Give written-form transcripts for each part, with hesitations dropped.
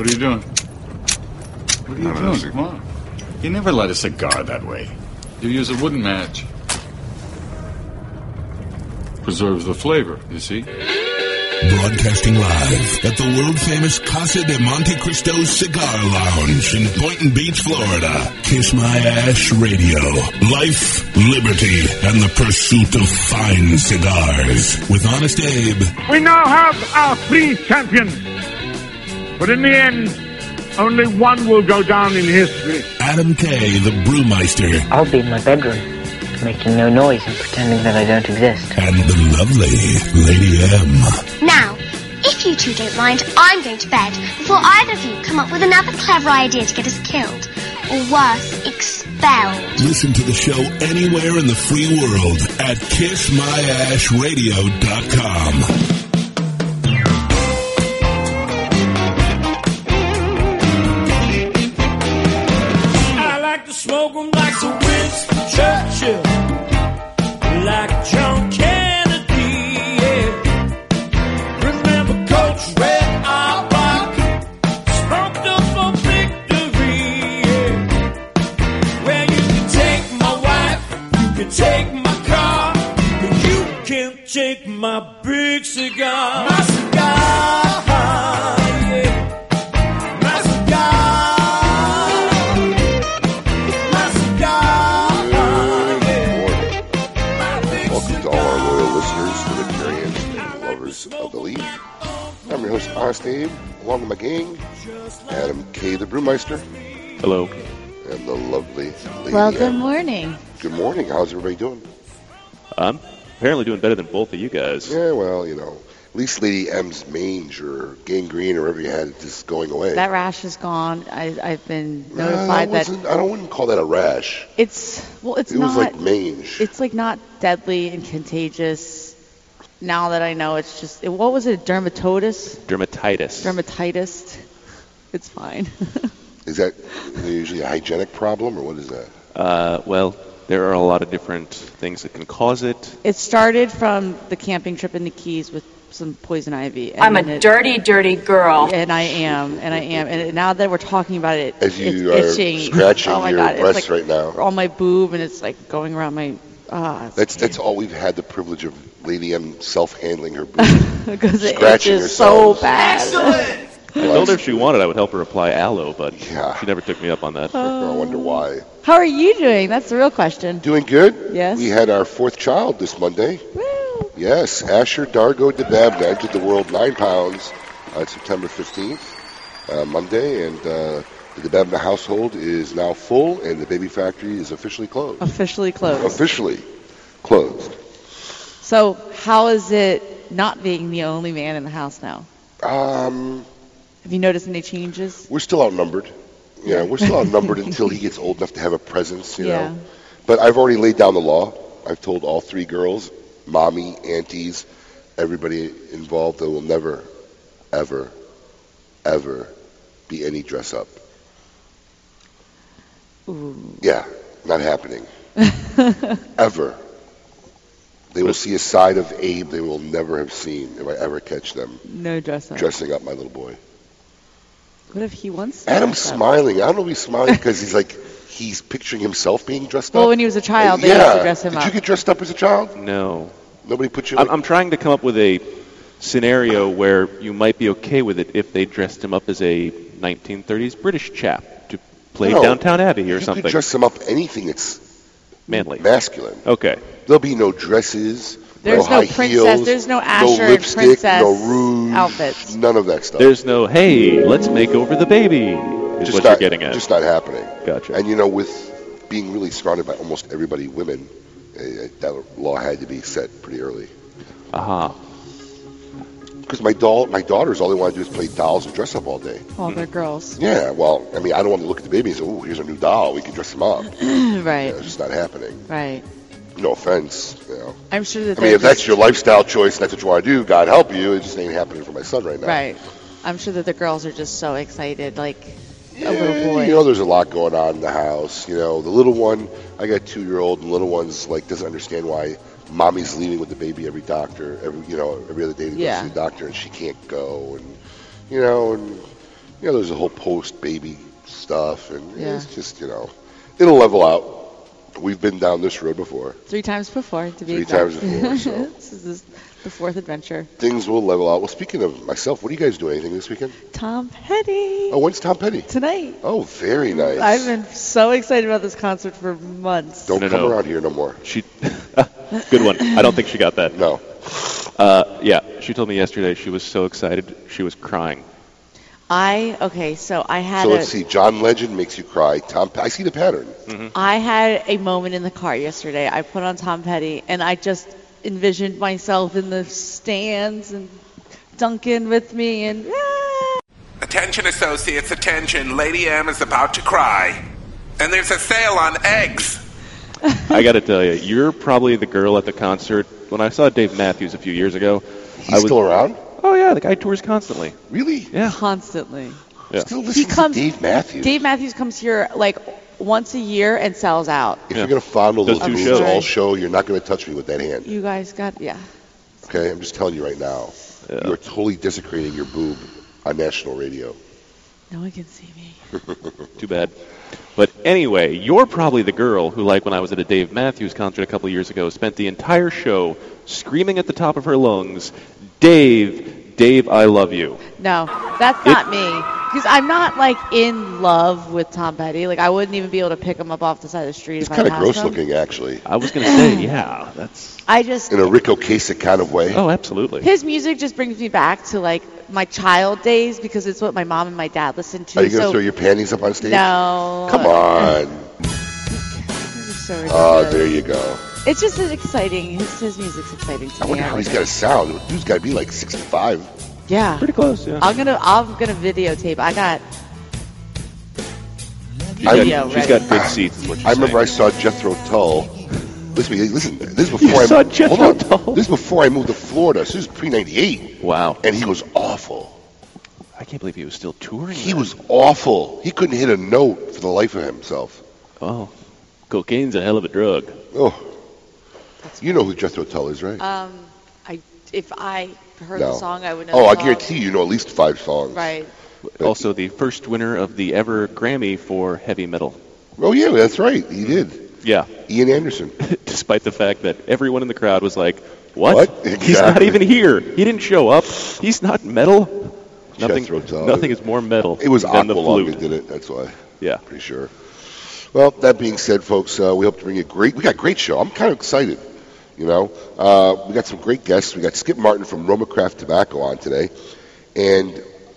What are you doing? What are you doing? Come on. You never light a cigar that way. You use a wooden match. Preserves the flavor, you see? Broadcasting live at the world-famous Casa de Monte Cristo Cigar Lounge in Boynton Beach, Florida. Kiss My Ash Radio. Life, liberty, and the pursuit of fine cigars. With Honest Abe. We now have our three champions. But in the end, only one will go down in history. Adam Kay, the Brewmeister. I'll be in my bedroom, making no noise and pretending that I don't exist. And the lovely Lady M. Now, if you two don't mind, I'm going to bed before either of you come up with another clever idea to get us killed. Or worse, expelled. Listen to the show anywhere in the free world at kissmyashradio.com. Along with my gang, Adam K. the Brewmeister. Hello. And the lovely Lady. Well, good morning. Good morning. How's everybody doing? I'm apparently doing better than both of you guys. Yeah, well, you know, at least Lady M's mange or gangrene or whatever you had is going away. That rash is gone. I've been notified I wouldn't call that a rash. It was like mange. It's like not deadly and contagious. Now that I know, it's just, what was it, dermatitis? Dermatitis. It's fine. Is that usually a hygienic problem, or what is that? Well, there are a lot of different things that can cause it. It started from the camping trip in the Keys with some poison ivy. And I'm a dirty girl. And I am. And now that we're talking about it, it's itching. Scratching your breast right now. On my boob, and it's like going around my... that's all we've had the privilege of Lady M self-handling her boob. Because it is so bad. Excellent! I told her if she wanted I would help her apply aloe, but she never took me up on that. I wonder why. How are you doing? That's the real question. Doing good. Yes. We had our fourth child this Monday. Woo! Yes, Asher Dargo DeBabna entered the world 9 pounds on September 15th, Monday, and... the Babna household is now full, and the baby factory is officially closed. So how is it not being the only man in the house now? Have you noticed any changes? We're still outnumbered. Yeah, we're still outnumbered until he gets old enough to have a presence, you know. But I've already laid down the law. I've told all three girls, mommy, aunties, everybody involved, there will never, ever, ever be any dress up. Ooh. Yeah, not happening. Ever. They will see a side of Abe they will never have seen if I ever catch them. No dress up. Dressing up my little boy. What if he wants to? Adam's smiling. I don't know if he's smiling because he's like, he's picturing himself being dressed up. Well, when he was a child, they used to dress him up. Did you get dressed up as a child? No. Nobody put you in? I'm trying to come up with a scenario where you might be okay with it if they dressed him up as a 1930s British chap. Play Downtown Abbey or something. You could dress them up anything that's manly, masculine. Okay. There'll be no dresses, there's no high princess, heels, there's no Asher and princess no rouge, outfits. None of that stuff. There's no, hey, let's make over the baby, is what you're getting at. Just not happening. Gotcha. And, you know, with being really surrounded by almost everybody women, that law had to be set pretty early. Aha. Uh-huh. Because my daughters, all they want to do is play dolls and dress up all day. All their girls. Yeah, well, I mean, I don't want to look at the baby and say, oh, here's a new doll. We can dress him up. Right. Yeah, it's just not happening. Right. No offense. You know. I'm sure that. I mean, if that's your lifestyle choice and that's what you want to do, God help you. It just ain't happening for my son right now. Right. I'm sure that the girls are just so excited, like a little boy. You know, there's a lot going on in the house. You know, the little one, I got a 2-year-old, and the little one's like doesn't understand why. Mommy's leaving with the baby every other day to go see the doctor, and she can't go, and you know, there's a whole post-baby stuff, and it's just, you know, it'll level out. We've been down this road before. Three times before, to be exact. So. This is the fourth adventure. Things will level out. Well, speaking of myself, what do you guys do? Anything this weekend? Tom Petty. Oh, when's Tom Petty? Tonight. Oh, very nice. I've been so excited about this concert for months. Don't come around here no more. Good one. I don't think she got that. No. Yeah, she told me yesterday she was so excited she was crying. So let's see. John Legend makes you cry. I see the pattern. Mm-hmm. I had a moment in the car yesterday. I put on Tom Petty, and I just envisioned myself in the stands and Duncan with me. And Attention, associates, attention. Lady M is about to cry. And there's a sale on eggs. I got to tell you, you're probably the girl at the concert. When I saw Dave Matthews a few years ago. He's still around? Oh, yeah, the guy tours constantly. Really? Yeah. Constantly. Yeah. Still listen to Dave Matthews. Dave Matthews comes here, like, once a year and sells out. If you're going to fondle those moves all show, you're not going to touch me with that hand. You guys got, Okay, I'm just telling you right now. Yeah. You are totally desecrating your boob on national radio. No one can see me. Too bad. But anyway, you're probably the girl who, like when I was at a Dave Matthews concert a couple of years ago, spent the entire show screaming at the top of her lungs, Dave, I love you. No, that's not me. Because I'm not, like, in love with Tom Petty. Like, I wouldn't even be able to pick him up off the side of the street if I passed him. He's kind of gross-looking, actually. I was going to say, in a Rick Ocasek kind of way. Oh, absolutely. His music just brings me back to, like, my child days because it's what my mom and my dad listened to. Are you going to throw your panties up on stage? No. Come on. So there you go. It's just exciting. His music's exciting to me. I wonder how he's got a sound. The dude's got to be like 65. Yeah. Pretty close, yeah. I'm gonna videotape. I got video ready. She's got big seats is what she's saying. I remember I saw Jethro Tull. Listen, this is before I moved to Florida. So this is pre-98. Wow. And he was awful. I can't believe he was still touring. He was awful. He couldn't hit a note for the life of himself. Oh. Cocaine's a hell of a drug. Oh. You know who Jethro Tull is, right? If I heard the song, I would know. Oh, I guarantee you know at least 5 songs. Right. But also the first winner of the ever Grammy for heavy metal. Oh, yeah, that's right. He did. Yeah. Ian Anderson. Despite the fact that everyone in the crowd was like, what? Exactly. He's not even here. He didn't show up. He's not metal. Nothing is more metal than the flute. It was Aqualung that did it, that's why. Yeah. Pretty sure. Well, that being said, folks, we hope to bring you we got a great show. I'm kind of excited. You know, we got some great guests. We got Skip Martin from Roma Craft Tobacco on today, and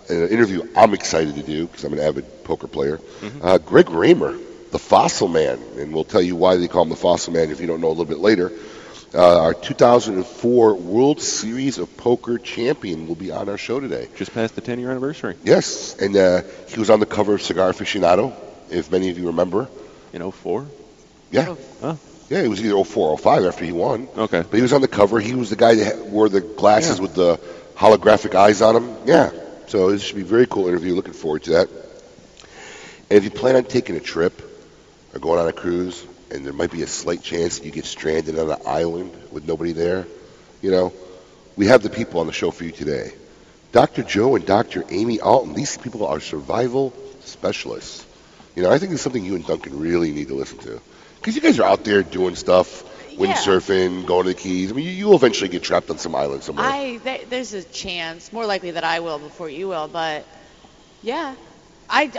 an interview I'm excited to do because I'm an avid poker player. Mm-hmm. Greg Raymer, the Fossil Man, and we'll tell you why they call him the Fossil Man if you don't know a little bit later. Our 2004 World Series of Poker champion will be on our show today. Just past the 10-year anniversary. Yes, and he was on the cover of Cigar Aficionado, if many of you remember. In 04? Yeah. Oh. Yeah, it was either 04 or 05 after he won. Okay. But he was on the cover. He was the guy that wore the glasses with the holographic eyes on him. Yeah. So this should be a very cool interview. Looking forward to that. And if you plan on taking a trip or going on a cruise, and there might be a slight chance that you get stranded on an island with nobody there, you know, we have the people on the show for you today. Dr. Joe and Dr. Amy Alton, these people are survival specialists. You know, I think it's something you and Duncan really need to listen to. Because you guys are out there doing stuff, windsurfing, going to the Keys. I mean, you'll eventually get trapped on some island somewhere. There's a chance, more likely that I will before you will, but because I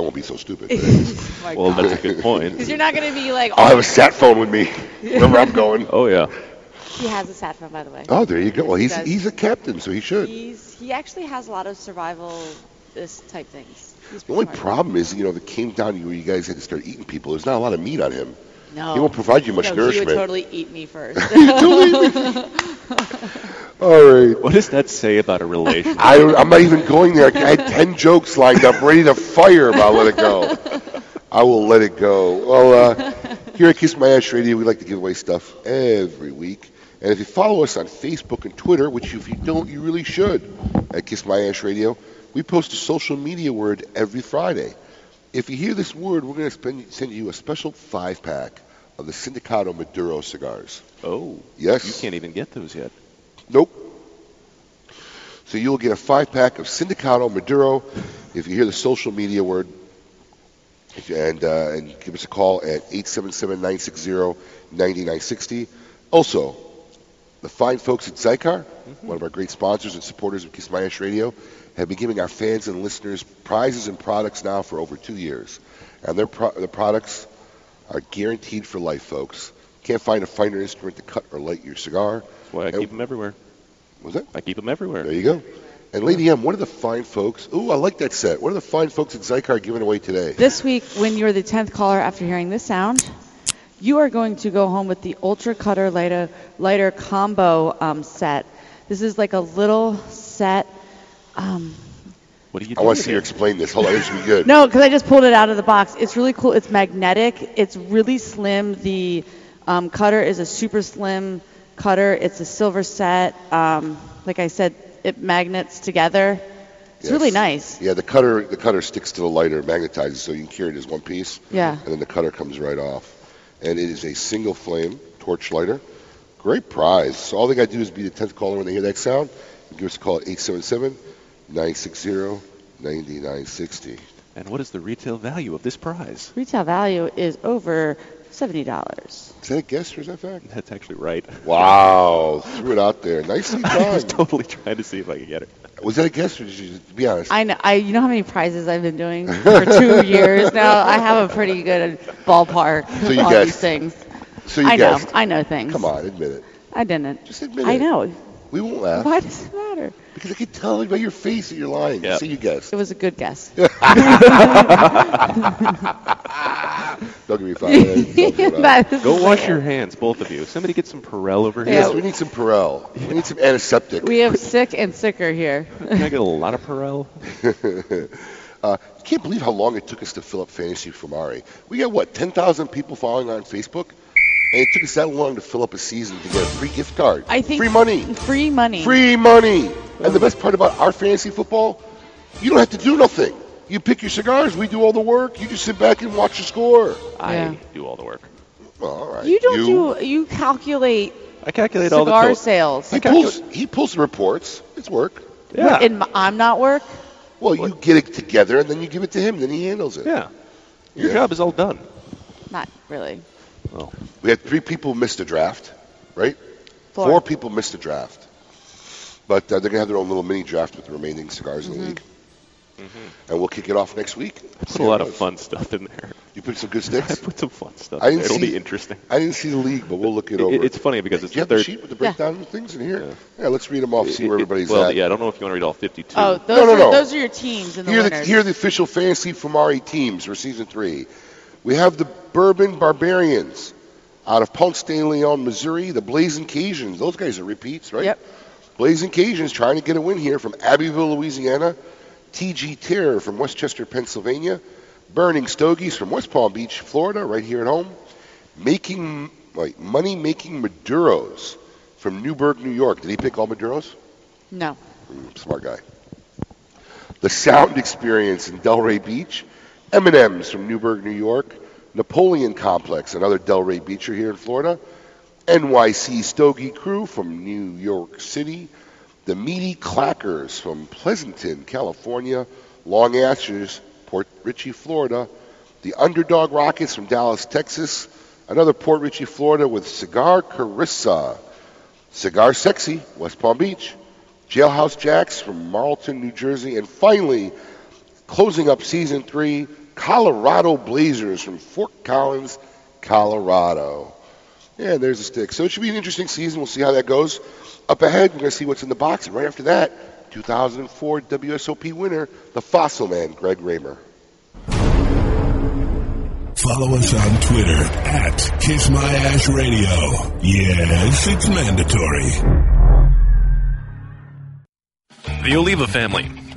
won't be so stupid. Well, God. That's a good point. Because you're not going to be like... I'll have a sat phone with me wherever I'm going. Oh, yeah. He has a sat phone, by the way. Oh, there you go. Well, he's a captain, so he should. He actually has a lot of survival-ist type things. The only problem is, you know, that came down to you where you guys had to start eating people. There's not a lot of meat on him. No. He won't provide you much nourishment. He would totally eat me first. All right. What does that say about a relationship? I'm not even going there. I had 10 jokes lined up, ready to fire if I let it go. I will let it go. Well, here at Kiss My Ash Radio, we like to give away stuff every week. And if you follow us on Facebook and Twitter, which if you don't, you really should, at Kiss My Ash Radio, we post a social media word every Friday. If you hear this word, we're going to send you a special 5-pack of the Sindicato Maduro cigars. Oh. Yes. You can't even get those yet. Nope. So you'll get a 5-pack of Sindicato Maduro if you hear the social media word. And give us a call at 877-960-9960. Also, the fine folks at Zycar, one of our great sponsors and supporters of Kiss My Ash Radio, have been giving our fans and listeners prizes and products now for over 2 years. And their products are guaranteed for life, folks. Can't find a finer instrument to cut or light your cigar. That's why I keep them everywhere. What's that? I keep them everywhere. There you go. And Lady M, what are the fine folks? Ooh, I like that set. What are the fine folks at Zycar giving away today? This week, when you're the 10th caller after hearing this sound, you are going to go home with the Ultra Cutter Lighter Combo set. This is like a little set. What do you? I want to see you explain this. Hold on, this should be good. No, because I just pulled it out of the box. It's really cool. It's magnetic. It's really slim. The cutter is a super slim cutter. It's a silver set. Like I said, it magnets together. It's really nice. Yeah, the cutter sticks to the lighter, magnetizes, so you can carry it as one piece. Yeah. And then the cutter comes right off. And it is a single flame torch lighter. Great prize. So all they got to do is be the 10th caller when they hear that sound. And give us a call at 877-960-9960. And what is the retail value of this prize? Retail value is over $70. Is that a guess or is that fact? That's actually right. Wow. Threw it out there. Nicely done. I was totally trying to see if I could get it. Was that a guess or did you just be honest? I know. You know how many prizes I've been doing for 2 years now? I have a pretty good ballpark on these things. So you guessed. I know things. Come on, admit it. I didn't. Just admit it. I know. We won't laugh. Why does it matter? Because I can tell by your face that you're lying. Yep. So you guessed. It was a good guess. Don't give me 5 minutes. Go wash your hands, both of you. Somebody get some Perel over here. Yes, we need some Perel. We need some antiseptic. We have sick and sicker here. Can I get a lot of Perel? I can't believe how long it took us to fill up Fantasy Fumari. We got, 10,000 people following on Facebook? And it took us that long to fill up a season to get a free gift card. I think free money. And the best part about our fantasy football, you don't have to do nothing. You pick your cigars. We do all the work. You just sit back and watch the score. I do all the work. Well, all right. You calculate. I calculate cigar all the sales. He pulls the reports. It's work. Yeah. And I'm not work. Well, you get it together and then you give it to him. Then he handles it. Yeah. Your job is all done. Not really. Oh. We had 3 people missed a draft, right? 4 people missed a draft. But they're going to have their own little mini draft with the remaining cigars in the league. Mm-hmm. And we'll kick it off next week. That's a lot of fun stuff in there. You put some good sticks? I put some fun stuff in there. It'll be interesting. I didn't see the league, but we'll look it over. It's funny because it's the third. Do you have the sheet with the breakdown of things in here? Yeah. Let's read them off, see where everybody's at. Yeah, I don't know if you want to read all 52. Oh, those are your teams and the winners. Here are the official Fantasy Fumari teams for Season 3. We have the Bourbon Barbarians out of Ponce de Leon, Missouri. The Blazing Cajuns. Those guys are repeats, right? Yep. Blazing Cajuns trying to get a win here from Abbeville, Louisiana. TG Terror from Westchester, Pennsylvania. Burning Stogies from West Palm Beach, Florida, right here at home. Money Making Maduros from Newburgh, New York. Did he pick all Maduros? No. Smart guy. The Sound Experience in Delray Beach. M&M's from Newburgh, New York. Napoleon Complex, another Delray Beacher here in Florida. NYC Stogie Crew from New York City. The Meaty Clackers from Pleasanton, California. Long Ashes, Port Richey, Florida. The Underdog Rockets from Dallas, Texas. Another Port Richey, Florida with Cigar Carissa. Cigar Sexy, West Palm Beach. Jailhouse Jacks from Marlton, New Jersey. And finally, closing up Season 3, Colorado Blazers from Fort Collins, Colorado. Yeah, there's a stick. So it should be an interesting season. We'll see how that goes. Up ahead, we're going to see what's in the box. And right after that, 2004 WSOP winner, the Fossil Man, Greg Raymer. Follow us on Twitter at KissMyAshRadio. Yes, it's mandatory. The Oliva family,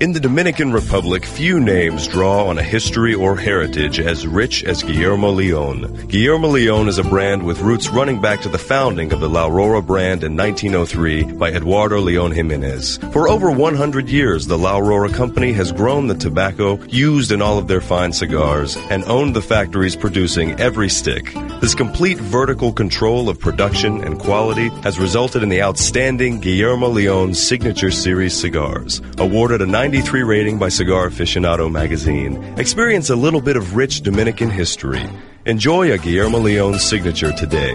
In the Dominican Republic, few names draw on a history or heritage as rich as Guillermo León. Guillermo León is a brand with roots running back to the founding of the La Aurora brand in 1903 by Eduardo León Jiménez. For over 100 years, the La Aurora company has grown the tobacco used in all of their fine cigars and owned the factories producing every stick. This complete vertical control of production and quality has resulted in the outstanding Guillermo León Signature Series cigars, awarded a 93 rating by Cigar Aficionado magazine. Experience a little bit of rich Dominican history. Enjoy a Guillermo León signature today.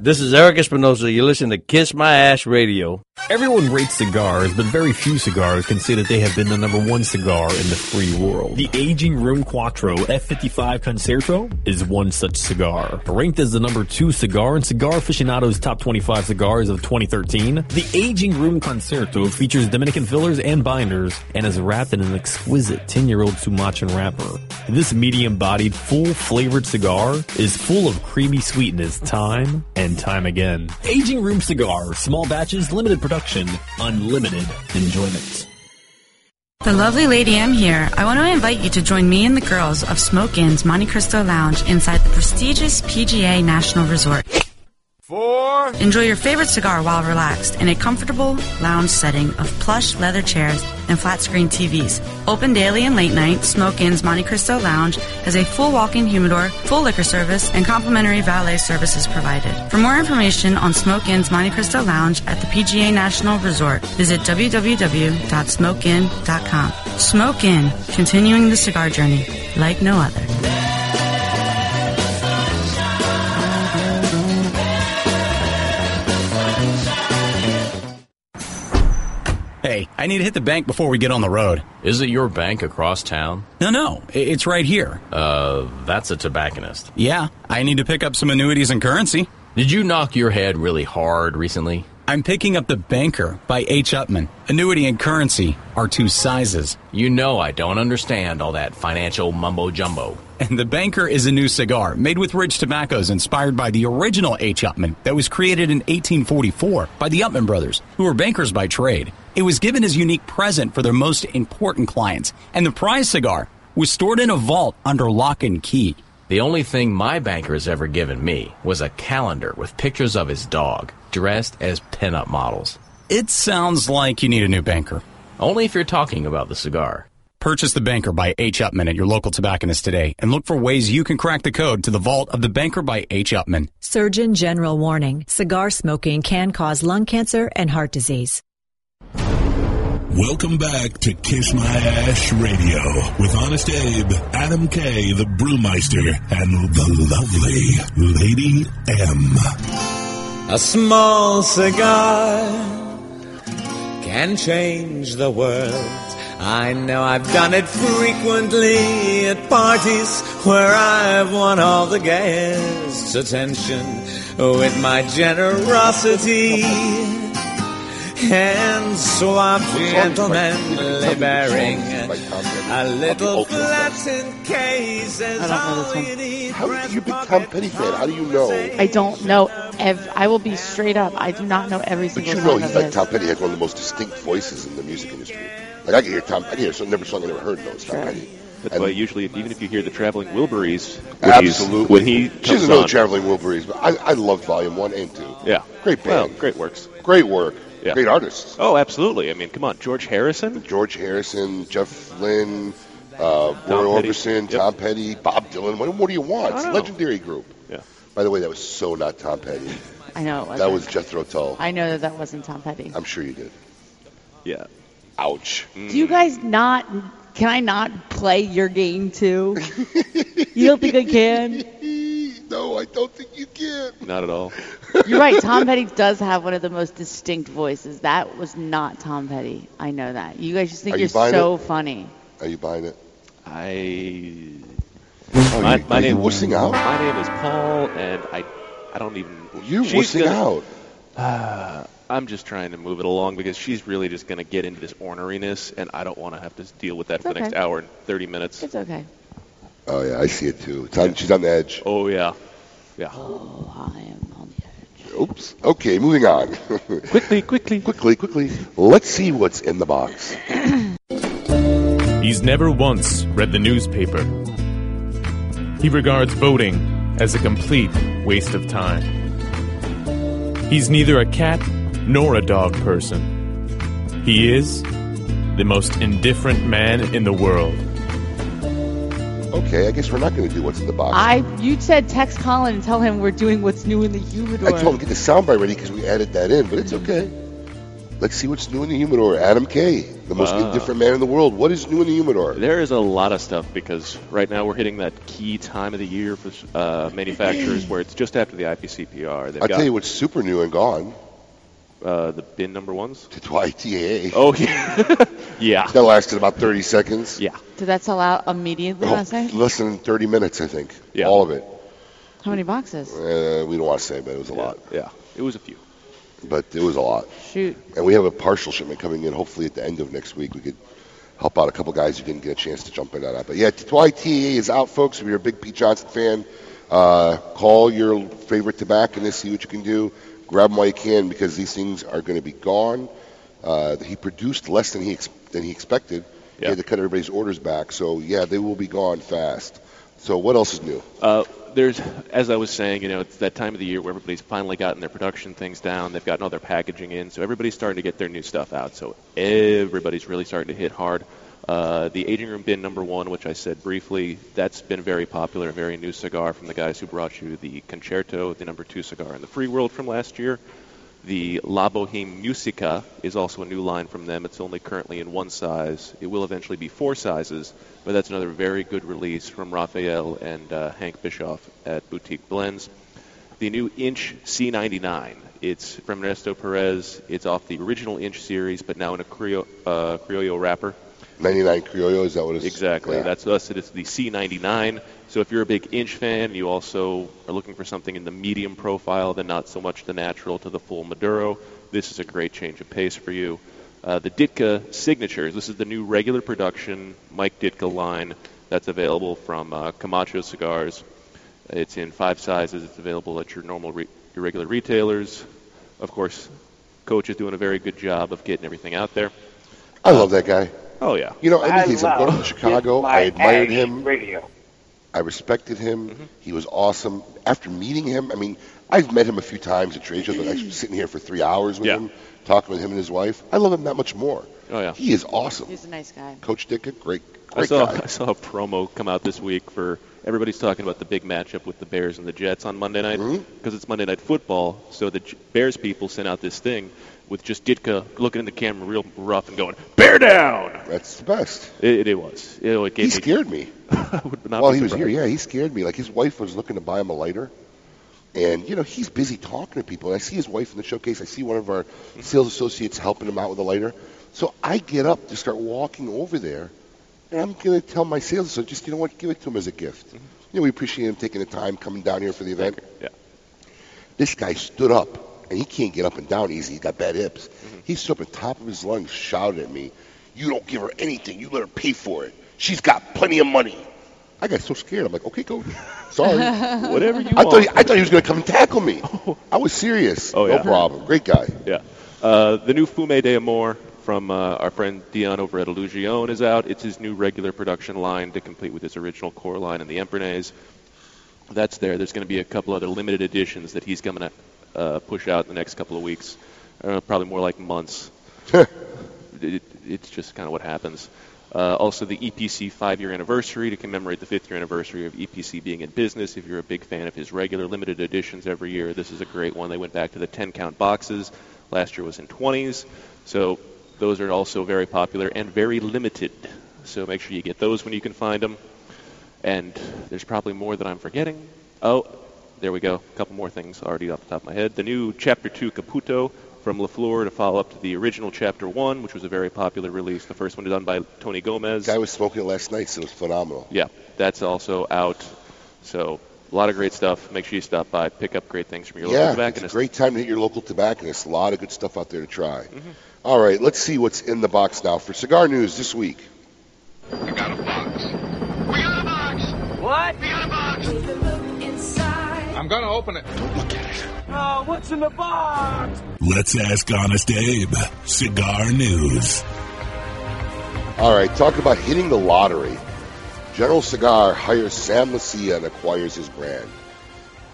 This is Eric Espinosa. You're listening to Kiss My Ash Radio. Everyone rates cigars, but very few cigars can say that they have been the #1 cigar in the free world. The aging Rim Cuatro F55 Concerto is one such cigar. Ranked as the #2 cigar in Cigar Aficionado's Top 25 Cigars of 2013, the aging Rim Concerto features Dominican fillers and binders and is wrapped in an exquisite 10-year-old Sumatran wrapper. This medium-bodied, full-flavored cigar is full of creamy sweetness time and time again. Aging Room Cigar, small batches, limited production, unlimited enjoyment. The lovely Lady M here. I want to invite you to join me and the girls of Smoke Inn's Monte Cristo Lounge inside the prestigious PGA National Resort. Enjoy your favorite cigar while relaxed in a comfortable lounge setting of plush leather chairs and flat-screen TVs. Open daily and late night, Smoke Inn's Monte Cristo Lounge has a full walk-in humidor, full liquor service, and complimentary valet services provided. For more information on Smoke Inn's Monte Cristo Lounge at the PGA National Resort, visit www.smokeinn.com. Smoke Inn, continuing the cigar journey like no other. Hey, I need to hit the bank before we get on the road. Is it your bank across town? No, it's right here. That's a tobacconist. Yeah, I need to pick up some annuities and currency. Did you knock your head really hard recently? I'm picking up The Banker by H. Upman. Annuity and currency are 2 sizes. You know I don't understand all that financial mumbo-jumbo. And The Banker is a new cigar made with rich tobaccos inspired by the original H. Upman that was created in 1844 by the Upman brothers, who were bankers by trade. It was given as a unique present for their most important clients, and the prize cigar was stored in a vault under lock and key. The only thing my banker has ever given me was a calendar with pictures of his dog, dressed as pinup models. It sounds like you need a new banker. Only if you're talking about the cigar. Purchase The Banker by H. Upman at your local tobacconist today and look for ways you can crack the code to the vault of The Banker by H. Upman. Surgeon General warning, cigar smoking can cause lung cancer and heart disease. Welcome back to Kiss My Ash Radio with Honest Abe, Adam K., the Brewmeister, and the lovely Lady M. A small cigar can change the world. I know I've done it frequently at parties where I've won all the guests' attention with my generosity. And suave gentlemanly bearing, a little flat in case. I don't know this one. How did you become Pettyfat? How do you know? I don't know. I will be straight up. I do not know every single song. But you know, like Tom Petty has one of the most distinct voices in the music industry. Like I can hear Tom Petty. There's never song I never heard those Tom Petty. That's why usually, even if you hear the Traveling Wilburys, when he comes on. She doesn't know the Traveling Wilburys, but I love Volume 1 and 2. Yeah. Great band. Well, great works. Great work. Yeah. Great artists. Oh, absolutely. I mean, come on. George Harrison? George Harrison, Jeff Lynne, Roy Orbison, Tom Petty, Bob Dylan. What more do you want? It's a legendary group. Yeah. By the way, that was so not Tom Petty. I know it wasn't. That was Jethro Tull. I know that wasn't Tom Petty. I'm sure you did. Yeah. Ouch. Do you guys not... Can I not play your game, too? You don't think I can? No, I don't think you can. Not at all. You're right. Tom Petty does have one of the most distinct voices. That was not Tom Petty. I know that. You guys just think you're so funny. Are you buying it? Are you wussing out? My name is Paul, and I don't even... You're wussing out. I'm just trying to move it along because she's really just going to get into this orneriness, and I don't want to have to deal with that for the next hour and 30 minutes. It's okay. Oh, yeah, I see it, too. She's on the edge. Oh, yeah. Yeah. Oh, I am on the edge. Oops. Okay, moving on. Quickly. Let's see what's in the box. He's never once read the newspaper. He regards voting as a complete waste of time. He's neither a cat nor a dog person. He is the most indifferent man in the world. Okay, I guess we're not going to do what's in the box. You said text Colin and tell him we're doing what's new in the humidor. I told him to get the soundbite ready because we added that in, but it's okay. Let's see what's new in the humidor. Adam Kay, the most indifferent man in the world. What is new in the humidor? There is a lot of stuff because right now we're hitting that key time of the year for manufacturers where it's just after the IPCPR. I'll tell you what's super new and gone. The bin number ones? To YTA. Oh, yeah. Yeah. That lasted about 30 seconds. Yeah. Did that sell out immediately last night? Less than 30 minutes, I think. Yeah. All of it. How many boxes? We don't want to say, but it was a lot. Yeah. It was a few. But it was a lot. Shoot. And we have a partial shipment coming in, hopefully at the end of next week. We could help out a couple guys who didn't get a chance to jump in on that. But, yeah, YTA is out, folks. If you're a big Pete Johnson fan, call your favorite tobacconist, see what you can do. Grab them while you can because these things are going to be gone. He produced less than he expected. Yep. He had to cut everybody's orders back. So, yeah, they will be gone fast. So what else is new? There's, as I was saying, it's that time of the year where everybody's finally gotten their production things down. They've gotten all their packaging in. So everybody's starting to get their new stuff out. So everybody's really starting to hit hard. The aging room bin number one, which I said briefly, that's been very popular, a very new cigar from the guys who brought you the Concerto, the number 2 cigar in the Free World from last year. The La Boheme Musica is also a new line from them. It's only currently in one size. It will eventually be 4 sizes, but that's another very good release from Raphael and Hank Bischoff at Boutique Blends. The new Inch C99. It's from Ernesto Perez. It's off the original Inch series, but now in a Criollo wrapper. 99 Criollo, is that what it is? Exactly. Yeah. That's us. It is the C99. So if you're a big Inch fan, you also are looking for something in the medium profile, then not so much the natural to the full Maduro. This is a great change of pace for you. The Ditka Signatures. This is the new regular production Mike Ditka line that's available from Camacho Cigars. It's in 5 sizes. It's available at your normal, your regular retailers. Of course, Coach is doing a very good job of getting everything out there. I love that guy. Oh, yeah. I'm going to Chicago. I admired him. I respected him. Mm-hmm. He was awesome. After meeting him, I've met him a few times at trade shows, but actually sitting here for 3 hours with him, talking with him and his wife. I love him that much more. Oh, yeah. He is awesome. He's a nice guy. Coach Ditka, great guy. I saw a promo come out this week for everybody's talking about the big matchup with the Bears and the Jets on Monday night because it's Monday Night Football, so the Bears people sent out this thing with just Ditka looking in the camera real rough and going, "Bear down!" That's the best. It was. He scared me. While he was here, he scared me. Like, his wife was looking to buy him a lighter. And, he's busy talking to people. And I see his wife in the showcase. I see one of our sales associates helping him out with a lighter. So I get up to start walking over there, and I'm going to tell my sales associate, just, give it to him as a gift. Mm-hmm. We appreciate him taking the time, coming down here for the event. Yeah. This guy stood up. And he can't get up and down easy. He's got bad hips. Mm-hmm. He stood up on top of his lungs, shouted at me, "You don't give her anything. You let her pay for it. She's got plenty of money." I got so scared. I'm like, "Okay, Coach. Sorry. Whatever you want." I thought he was going to come and tackle me. I was serious. Oh, yeah. No problem. Great guy. Yeah. The new Fume de Amor from our friend Dion over at Illusion is out. It's his new regular production line to complete with his original core line and the Empernés. That's there. There's going to be a couple other limited editions that he's coming at. Push out in the next couple of weeks, probably more like months. It's just kind of what happens. Also the EPC 5-year anniversary to commemorate the 5th year anniversary of EPC being in business. If you're a big fan of his regular limited editions every year, this is a great one. They went back to the 10-count boxes. Last year was in 20s. So those are also very popular and very limited. So make sure you get those when you can find them. And there's probably more that I'm forgetting. Oh, there we go. A couple more things already off the top of my head. The new Chapter 2 Caputo from LaFleur to follow up to the original Chapter 1, which was a very popular release. The first one done by Tony Gomez. The guy was smoking it last night, so it was phenomenal. Yeah, that's also out. So a lot of great stuff. Make sure you stop by. Pick up great things from your local tobacconist. Yeah, it's a great time to hit your local tobacconist. A lot of good stuff out there to try. Mm-hmm. All right, let's see what's in the box now for Cigar News this week. I got a box. We got a box! What? We got a box! Take a look inside. I'm going to open it. Don't look at it. Oh, what's in the box? Let's ask Honest Abe. Cigar News. All right, talk about hitting the lottery. General Cigar hires Sam Lucia and acquires his brand.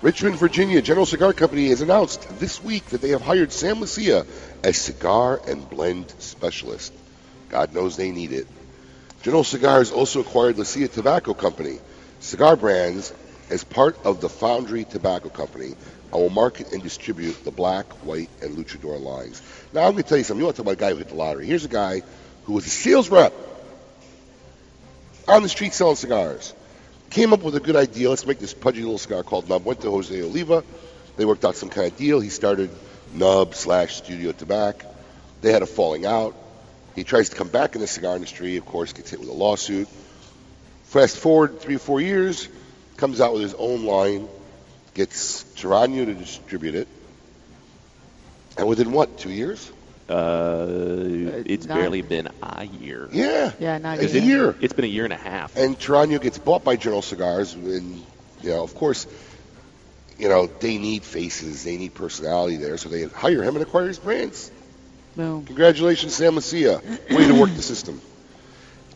Richmond, Virginia, General Cigar Company has announced this week that they have hired Sam Lucia as cigar and blend specialist. God knows they need it. General Cigar has also acquired Lucia Tobacco Company, Cigar Brands, as part of the Foundry Tobacco Company. I will market and distribute the black, white, and luchador lines. Now, I'm going to tell you something. You want to talk about a guy who hit the lottery. Here's a guy who was a sales rep on the street selling cigars. Came up with a good idea. Let's make this pudgy little cigar called Nub. Went to Jose Oliva. They worked out some kind of deal. He started Nub/Studio Tobacco. They had a falling out. He tries to come back in the cigar industry. Of course, gets hit with a lawsuit. Fast forward 3 or 4 years, comes out with his own line. Gets Tarano to distribute it. And within what, 2 years? It's barely been a year. Yeah, not a year. It's been a year and a half. And Tarano gets bought by General Cigars. And, you know, of course, you know, they need faces. They need personality there. So they hire him and acquire his brands. Boom. Congratulations, Sam Lucia. Way to work the system.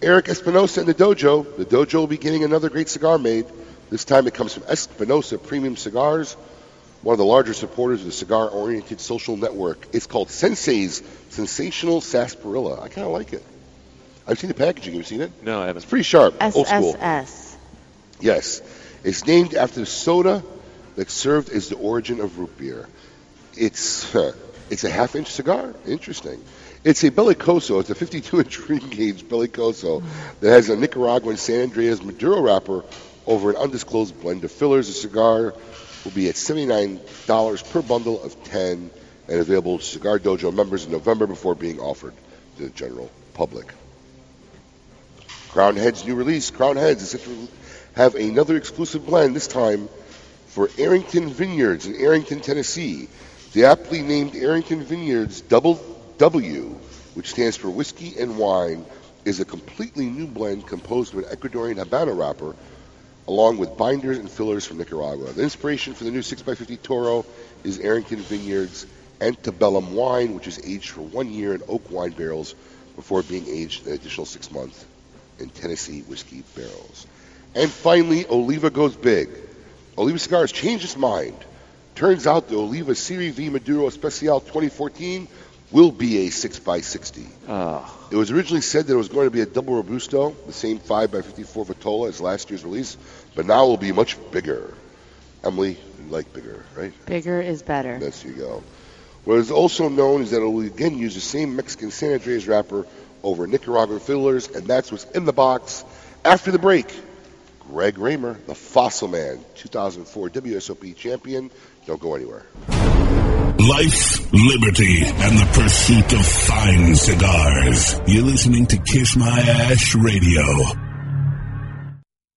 Eric Espinosa and the Dojo. The Dojo will be getting another great cigar made. This time it comes from Espinosa Premium Cigars, one of the larger supporters of the cigar-oriented social network. It's called Sensei's Sensational Sarsaparilla. I kind of like it. I've seen the packaging. Have you seen it? No, I haven't. It's pretty sharp. Old school. SSS. Yes. It's named after the soda that served as the origin of root beer. It's a half-inch cigar. Interesting. It's a Belicoso. It's a 52-inch ring gauge Belicoso that has a Nicaraguan San Andreas Maduro wrapper over an undisclosed blend of fillers. The cigar will be at $79 per bundle of 10 and available to Cigar Dojo members in November before being offered to the general public. Crown Heads' new release. Crown Heads is set to have another exclusive blend, this time for Arrington Vineyards in Arrington, Tennessee. The aptly named Arrington Vineyards WW, which stands for Whiskey and Wine, is a completely new blend composed of an Ecuadorian Habano wrapper along with binders and fillers from Nicaragua. The inspiration for the new 6x50 Toro is Arrington Vineyard's Antebellum wine, which is aged for 1 year in oak wine barrels before being aged an additional 6 months in Tennessee whiskey barrels. And finally, Oliva goes big. Oliva Cigars changed its mind. Turns out the Oliva Serie V Maduro Especial 2014 will be a 6x60. Oh. It was originally said that it was going to be a double Robusto, the same 5x54 Vitola as last year's release, but now it will be much bigger. Emily, you like bigger, right? Bigger is better. Yes, you go. What is also known is that it will again use the same Mexican San Andreas wrapper over Nicaraguan fillers, and that's what's in the box. After the break, Greg Raymer, the Fossil Man, 2004 WSOP champion. Don't go anywhere. Life, liberty, and the pursuit of fine cigars. You're listening to Kiss My Ash Radio.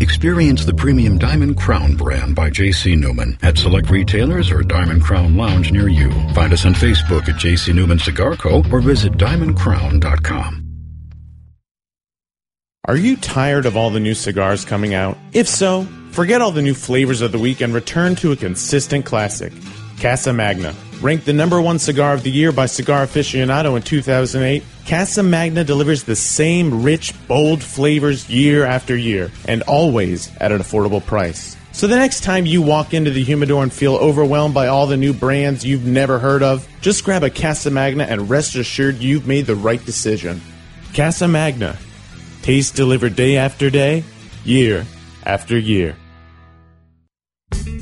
Experience the premium Diamond Crown brand by J.C. Newman at select retailers or Diamond Crown Lounge near you. Find us on Facebook at J.C. Newman Cigar Co. or visit diamondcrown.com. Are you tired of all the new cigars coming out? If so, forget all the new flavors of the week and return to a consistent classic, Casa Magna. Ranked the #1 cigar of the year by Cigar Aficionado in 2008, Casa Magna delivers the same rich, bold flavors year after year, and always at an affordable price. So the next time you walk into the humidor and feel overwhelmed by all the new brands you've never heard of, just grab a Casa Magna and rest assured you've made the right decision. Casa Magna. Taste delivered day after day, year after year.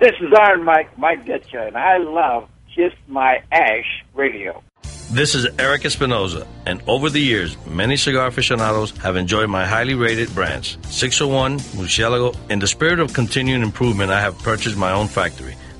This is Iron Mike Ditcher, and I love Just My Ash Radio. This is Eric Espinoza, and over the years, many cigar aficionados have enjoyed my highly rated brands, 601, Murcielago. In the spirit of continuing improvement, I have purchased my own factory,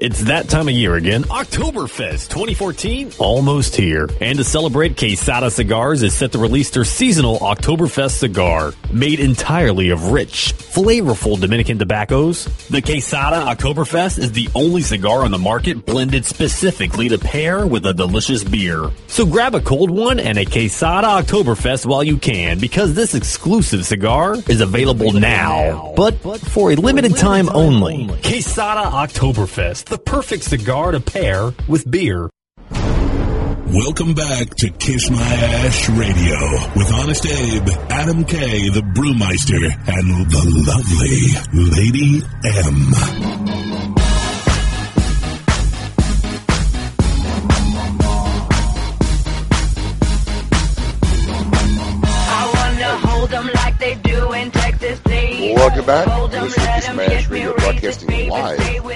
It's that time of year again. Oktoberfest 2014, almost here. And to celebrate, Quesada Cigars is set to release their seasonal Oktoberfest cigar. Made entirely of rich, flavorful Dominican tobaccos, the Quesada Oktoberfest is the only cigar on the market blended specifically to pair with a delicious beer. So grab a cold one and a Quesada Oktoberfest while you can, because this exclusive cigar is available now, but for a limited time only. Quesada Oktoberfest. The perfect cigar to pair with beer. Welcome back to Kiss My Ash Radio with Honest Abe, Adam K., the Brewmeister, and the lovely Lady M. I want to hold them like they do in Texas, please. Welcome back. This is Kiss My Ash Radio, broadcasting live.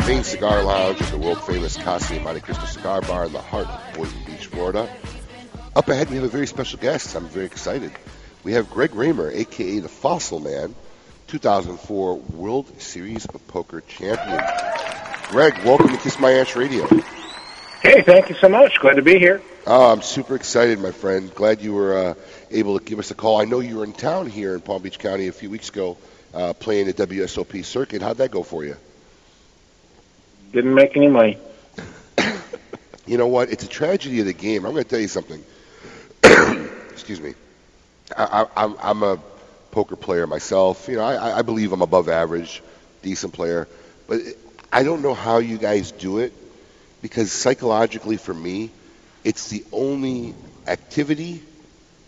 The main cigar lounge at the world-famous Casa de Monte Cristo Cigar Bar in the heart of Boynton Beach, Florida. Up ahead, we have a very special guest. I'm very excited. We have Greg Raymer, a.k.a. The Fossil Man, 2004 World Series of Poker Champion. Greg, welcome to Kiss My Ash Radio. Hey, thank you so much. Glad to be here. Oh, I'm super excited, my friend. Glad you were able to give us a call. I know you were in town here in Palm Beach County a few weeks ago playing the WSOP circuit. How'd that go for you? Didn't make any money. You know what? It's a tragedy of the game. I'm going to tell you something. Excuse me. I'm a poker player myself. You know, I believe I'm above average, decent player. But I don't know how you guys do it, because psychologically for me, it's the only activity.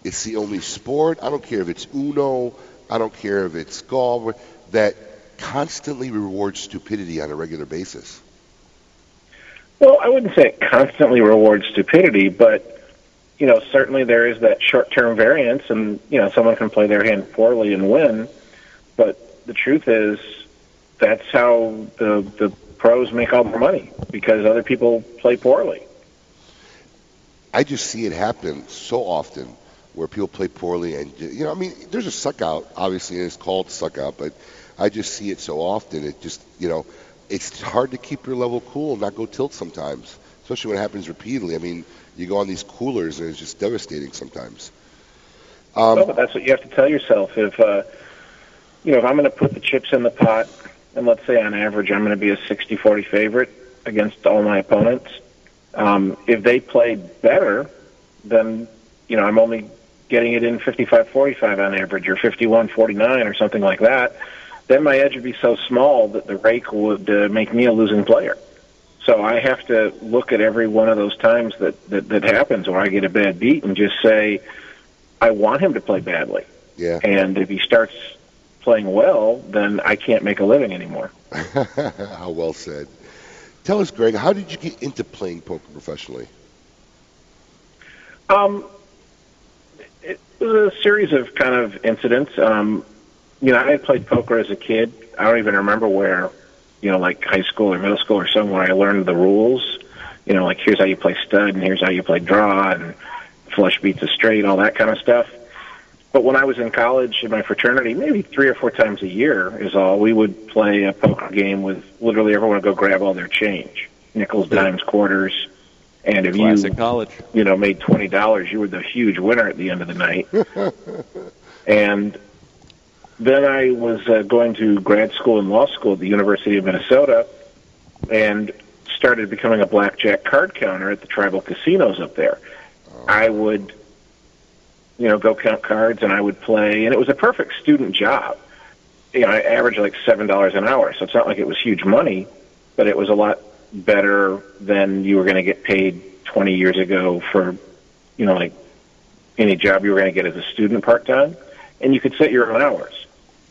It's the only sport. I don't care if it's Uno. I don't care if it's golf. That constantly rewards stupidity on a regular basis. Well, I wouldn't say it constantly rewards stupidity, but, you know, certainly there is that short-term variance, and, you know, someone can play their hand poorly and win, but the truth is that's how the pros make all their money, because other people play poorly. I just see it happen so often where people play poorly, and, you know, I mean, there's a suck-out, obviously, and it's called suck-out, but I just see it so often. It just, you know, it's hard to keep your level cool and not go tilt sometimes, especially when it happens repeatedly. I mean, you go on these coolers and it's just devastating sometimes. But that's what you have to tell yourself. If, you know, if I'm going to put the chips in the pot and let's say on average I'm going to be a 60-40 favorite against all my opponents, if they play better, then, you know, I'm only getting it in 55-45 on average, or 51-49 or something like that, then my edge would be so small that the rake would make me a losing player. So I have to look at every one of those times that happens where I get a bad beat and just say, I want him to play badly. Yeah. And if he starts playing well, then I can't make a living anymore. How well said. Tell us, Greg, how did you get into playing poker professionally? It was a series of kind of incidents. You know, I had played poker as a kid. I don't even remember where, you know, like high school or middle school or somewhere, I learned the rules. You know, like here's how you play stud and here's how you play draw and flush beats a straight, all that kind of stuff. But when I was in college in my fraternity, maybe 3 or 4 times a year is all, we would play a poker game with literally everyone would go grab all their change, nickels, dimes, quarters. And if Classic you, college. You know, made $20, you were the huge winner at the end of the night. And then I was going to grad school and law school at the University of Minnesota and started becoming a blackjack card counter at the tribal casinos up there. Oh. I would, you know, go count cards and I would play, and it was a perfect student job. You know, I averaged like $7 an hour, so it's not like it was huge money, but it was a lot better than you were going to get paid 20 years ago for, you know, like any job you were going to get as a student part-time, and you could set your own hours.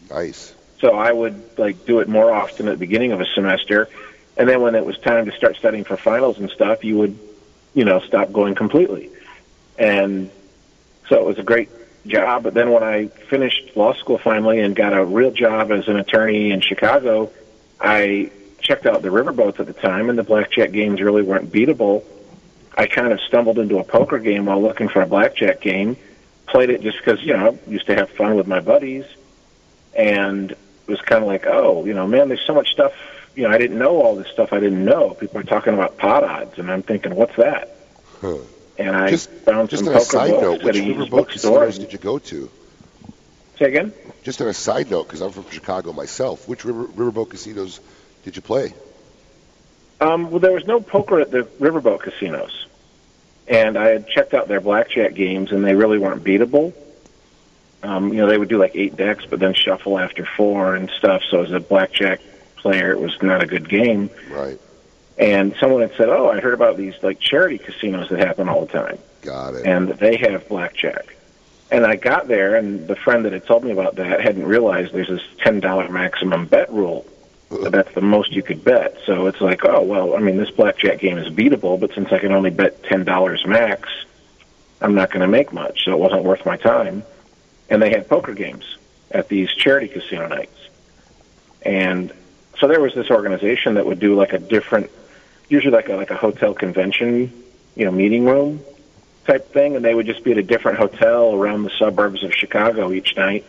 Nice. So I would, like, do it more often at the beginning of a semester, and then when it was time to start studying for finals and stuff, you would, you know, stop going completely. And so it was a great job, but then when I finished law school finally and got a real job as an attorney in Chicago, I checked out the riverboats at the time, and the blackjack games really weren't beatable. I kind of stumbled into a poker game while looking for a blackjack game, played it just because, you know, I used to have fun with my buddies, and it was kind of like, oh, you know, man, there's so much stuff, you know, I didn't know all this stuff I didn't know. People are talking about pot odds, and I'm thinking, what's that? Huh. And I found some poker books. Just on a side note, which riverboat casinos did you go to? Say again? Just on a side note, because I'm from Chicago myself, which riverboat casinos did you play? Well, there was no poker at the riverboat casinos. And I had checked out their blackjack games, and they really weren't beatable. You know, they would do like 8 decks, but then shuffle after 4 and stuff. So as a blackjack player, it was not a good game. Right. And someone had said, oh, I heard about these like charity casinos that happen all the time. Got it. And they have blackjack. And I got there, and the friend that had told me about that hadn't realized there's this $10 maximum bet rule. So that's the most you could bet. So it's like, oh, well, I mean, this blackjack game is beatable, but since I can only bet $10 max, I'm not going to make much, so it wasn't worth my time. And they had poker games at these charity casino nights. And so there was this organization that would do like a different, usually like a hotel convention, you know, meeting room type thing, and they would just be at a different hotel around the suburbs of Chicago each night.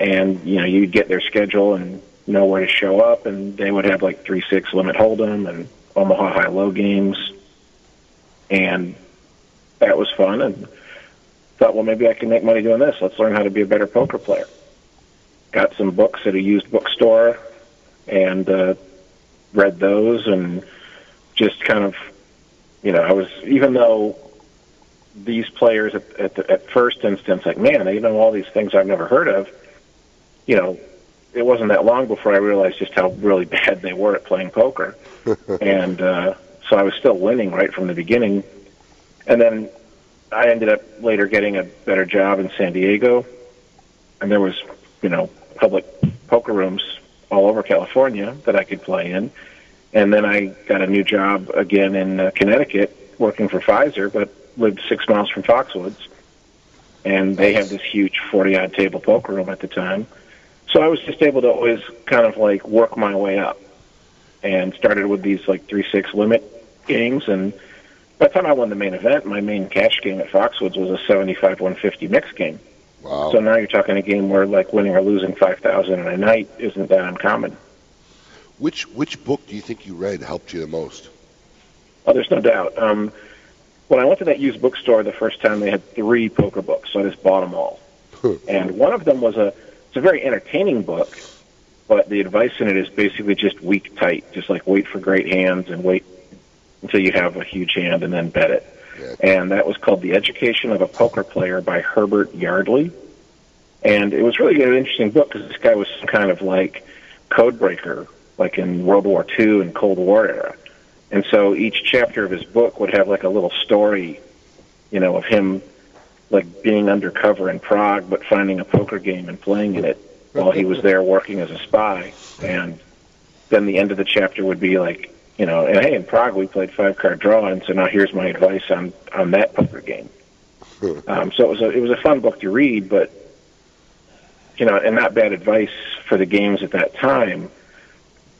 And, you know, you'd get their schedule and know where to show up, and they would have like 3-6 limit hold'em and Omaha high-low games, and that was fun. And thought, well, maybe I can make money doing this. Let's learn how to be a better poker player. Got some books at a used bookstore and read those, and just kind of, you know, I was, even though these players at first instance, like, man, they know all these things I've never heard of, you know, it wasn't that long before I realized just how really bad they were at playing poker. And so I was still winning right from the beginning. And then I ended up later getting a better job in San Diego. And there was, you know, public poker rooms all over California that I could play in. And then I got a new job again in Connecticut working for Pfizer, but lived 6 miles from Foxwoods. And they had this huge 40-odd table poker room at the time. So I was just able to always kind of like work my way up, and started with these like 3-6 limit games. And by the time I won the main event, my main cash game at Foxwoods was a 75-150 mixed game. Wow. So now you're talking a game where like winning or losing 5,000 in a night isn't that uncommon. Which book do you think you read helped you the most? Oh, there's no doubt. When I went to that used bookstore the first time, they had 3 poker books, so I just bought them all. And one of them was a very entertaining book, but the advice in it is basically just weak tight, just like wait for great hands and wait until you have a huge hand and then bet it. Yeah. And that was called The Education of a Poker Player by Herbert Yardley. And it was really an interesting book because this guy was some kind of like code breaker, like in World War II and Cold War era. And so each chapter of his book would have like a little story, you know, of him like being undercover in Prague but finding a poker game and playing in it while he was there working as a spy. And then the end of the chapter would be like, you know, and hey, in Prague we played 5-card draw, and so now here's my advice on that poker game. So it was a fun book to read, but you know, and not bad advice for the games at that time.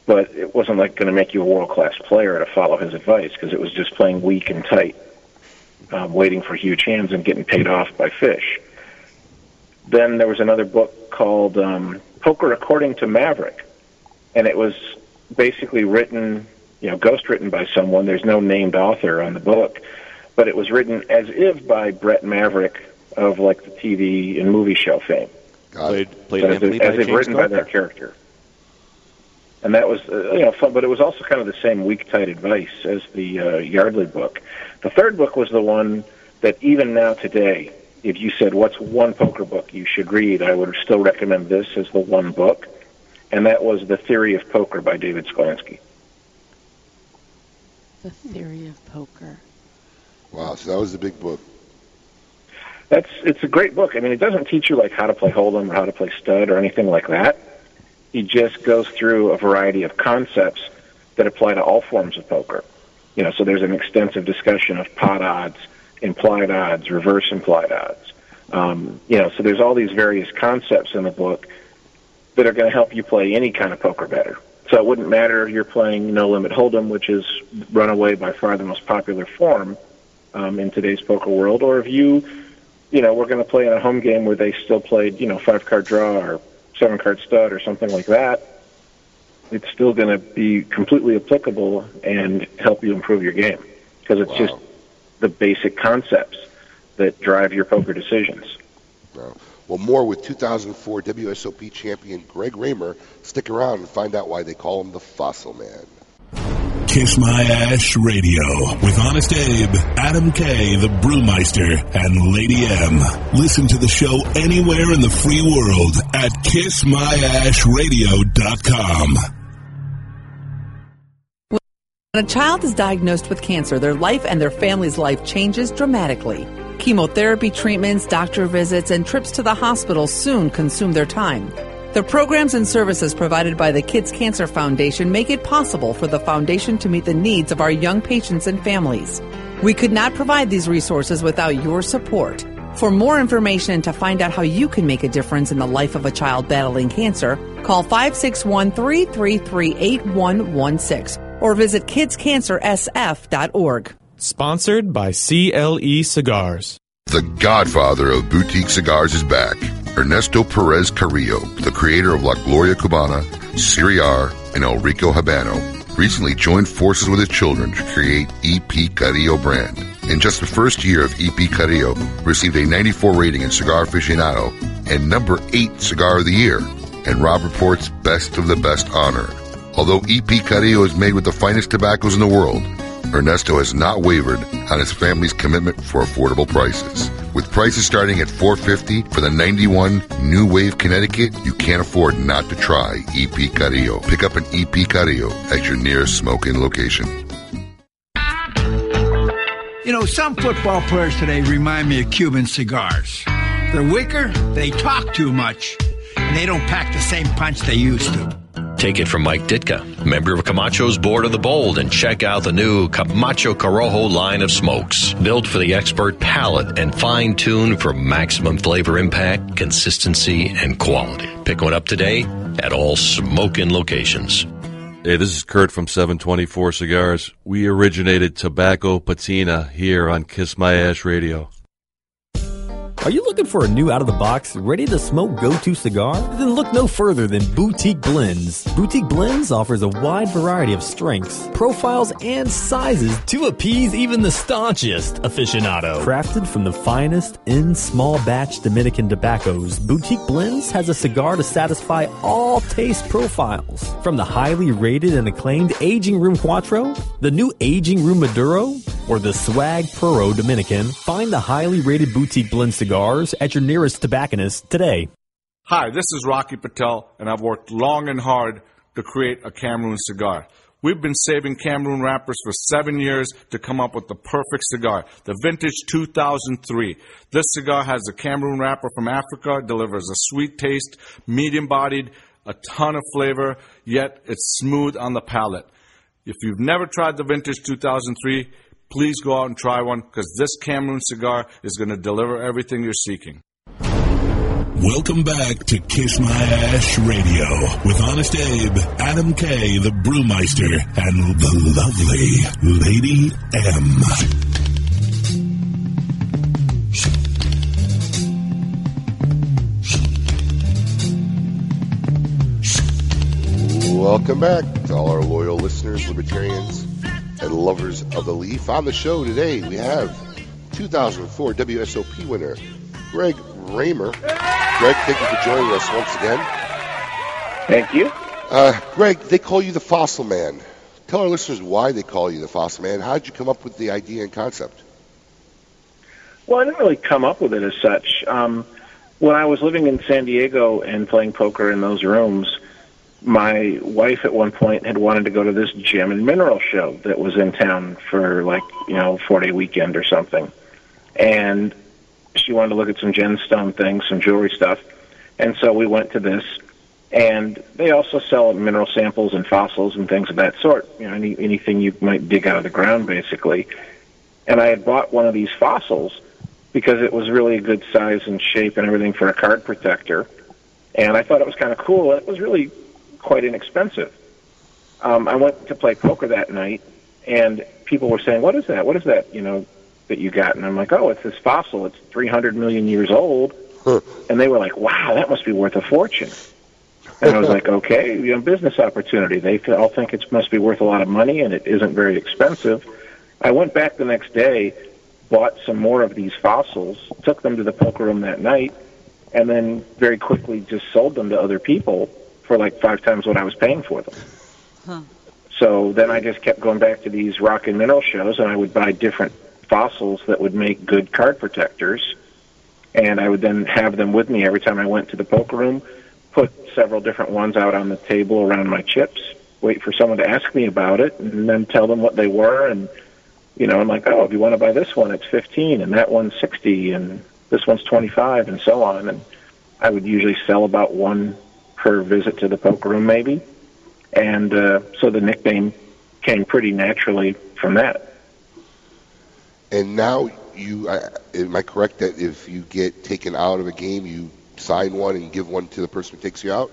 But it wasn't like going to make you a world class player to follow his advice because it was just playing weak and tight, waiting for huge hands and getting paid off by fish. Then there was another book called Poker According to Maverick, and it was basically written, you know, ghost written by someone. There's no named author on the book, but it was written as if by Brett Maverick of like the TV and movie show fame. Played as if written by that character. And that was, you know, fun, but it was also kind of the same weak, tight advice as the Yardley book. The third book was the one that even now today, if you said, what's one poker book you should read, I would still recommend this as the one book. And that was The Theory of Poker by David Schlansky. The Theory of Poker. Wow, so that was the big book. It's a great book. I mean, it doesn't teach you, like, how to play Hold'em or how to play Stud or anything like that. He just goes through a variety of concepts that apply to all forms of poker. You know, so there's an extensive discussion of pot odds, implied odds, reverse implied odds. You know, so there's all these various concepts in the book that are going to help you play any kind of poker better. So it wouldn't matter if you're playing No Limit Hold'em, which is run away by far the most popular form in today's poker world, or if you know, we're going to play in a home game where they still played, you know, 5-card draw or 7-card stud or something like that, it's still going to be completely applicable and help you improve your game because it's just the basic concepts that drive your poker decisions. Wow. Well, more with 2004 WSOP champion Greg Raymer. Stick around and find out why they call him the Fossil Man. Kiss My Ash Radio with Honest Abe, Adam K, the Brewmeister, and Lady M. Listen to the show anywhere in the free world at kissmyashradio.com. When a child is diagnosed with cancer, their life and their family's life changes dramatically. Chemotherapy treatments, doctor visits, and trips to the hospital soon consume their time. The programs and services provided by the Kids Cancer Foundation make it possible for the foundation to meet the needs of our young patients and families. We could not provide these resources without your support. For more information and to find out how you can make a difference in the life of a child battling cancer, call 561-333-8116. Or visit kidscancersf.org. Sponsored by CLE Cigars. The godfather of boutique cigars is back. Ernesto Perez Carrillo, the creator of La Gloria Cubana, Siriar, and El Rico Habano, recently joined forces with his children to create EP Carrillo brand. In just the first year of EP Carrillo, received a 94 rating in Cigar Aficionado and number 8 Cigar of the Year, and Rob Report's Best of the Best honor. Although EP Carrillo is made with the finest tobaccos in the world, Ernesto has not wavered on his family's commitment for affordable prices. With prices starting at $4.50 for the 91 New Wave Connecticut, you can't afford not to try EP Carrillo. Pick up an EP Carrillo at your nearest smoking location. You know, some football players today remind me of Cuban cigars. They're wicker, they talk too much, and they don't pack the same punch they used to. Take it from Mike Ditka, member of Camacho's Board of the Bold, and check out the new Camacho Corojo line of smokes. Built for the expert palate and fine-tuned for maximum flavor impact, consistency, and quality. Pick one up today at all smoking locations. Hey, this is Kurt from 724 Cigars. We originated Tobacco Patina here on Kiss My Ash Radio. Are you looking for a new out-of-the-box, ready-to-smoke go-to cigar? Then look no further than Boutique Blends. Boutique Blends offers a wide variety of strengths, profiles, and sizes to appease even the staunchest aficionado. Crafted from the finest in small-batch Dominican tobaccos, Boutique Blends has a cigar to satisfy all taste profiles. From the highly rated and acclaimed Aging Room Cuatro, the new Aging Room Maduro, or the Swag Puro Dominican, find the highly rated Boutique Blend cigar at your nearest tobacconist today. Hi, this is Rocky Patel, and I've worked long and hard to create a Cameroon cigar. We've been saving Cameroon wrappers for 7 years to come up with the perfect cigar, the vintage 2003. This cigar has a Cameroon wrapper from Africa, delivers a sweet taste, medium-bodied, a ton of flavor, yet it's smooth on the palate. If you've never tried the vintage 2003, please go out and try one, because this Cameroon cigar is going to deliver everything you're seeking. Welcome back to Kiss My Ash Radio with Honest Abe, Adam K., the Brewmeister, and the lovely Lady M. Welcome back to all our loyal listeners, libertarians, and lovers of the leaf. On the show today, we have 2004 WSOP winner Greg Raymer. Greg, thank you for joining us once again. Thank you. Greg, they call you the Fossil Man. Tell our listeners why they call you the Fossil Man. How did you come up with the idea and concept? Well, I didn't really come up with it as such. When I was living in San Diego and playing poker in those rooms, my wife at one point had wanted to go to this gem and mineral show that was in town for four-day weekend or something. And she wanted to look at some gemstone things, some jewelry stuff. And so we went to this. And they also sell mineral samples and fossils and things of that sort, anything you might dig out of the ground, basically. And I had bought one of these fossils because it was really a good size and shape and everything for a card protector. And I thought it was kind of cool. It was really quite inexpensive. I went to play poker that night, and people were saying, "What is that? What is that, that you got?" And I'm like, "Oh, it's this fossil. It's 300 million years old." Huh. And they were like, "Wow, that must be worth a fortune." And I was like, "Okay, business opportunity. They all think it must be worth a lot of money, and it isn't very expensive." I went back the next day, bought some more of these fossils, took them to the poker room that night, and then very quickly just sold them to other people for like 5 times what I was paying for them. Huh. So then I just kept going back to these rock and mineral shows, and I would buy different fossils that would make good card protectors, and I would then have them with me every time I went to the poker room, put several different ones out on the table around my chips, wait for someone to ask me about it, and then tell them what they were. And, I'm like, "Oh, if you want to buy this one, it's 15, and that one's 60, and this one's 25, and so on. And I would usually sell about one per visit to the poker room, maybe, and so the nickname came pretty naturally from that. And now, am I correct that if you get taken out of a game, you sign one and you give one to the person who takes you out?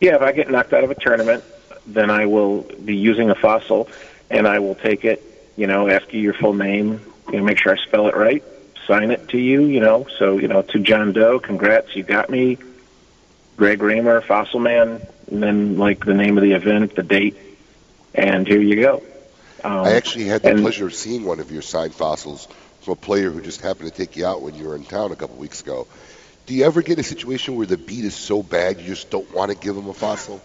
Yeah, if I get knocked out of a tournament, then I will be using a fossil, and I will take it, after your full name, make sure I spell it right, sign it to you, to John Doe, "Congrats, you got me, Greg Raymer, Fossil Man," and then the name of the event, the date, and here you go. I actually had the pleasure of seeing one of your signed fossils from a player who just happened to take you out when you were in town a couple weeks ago. Do you ever get a situation where the beat is so bad you just don't want to give him a fossil?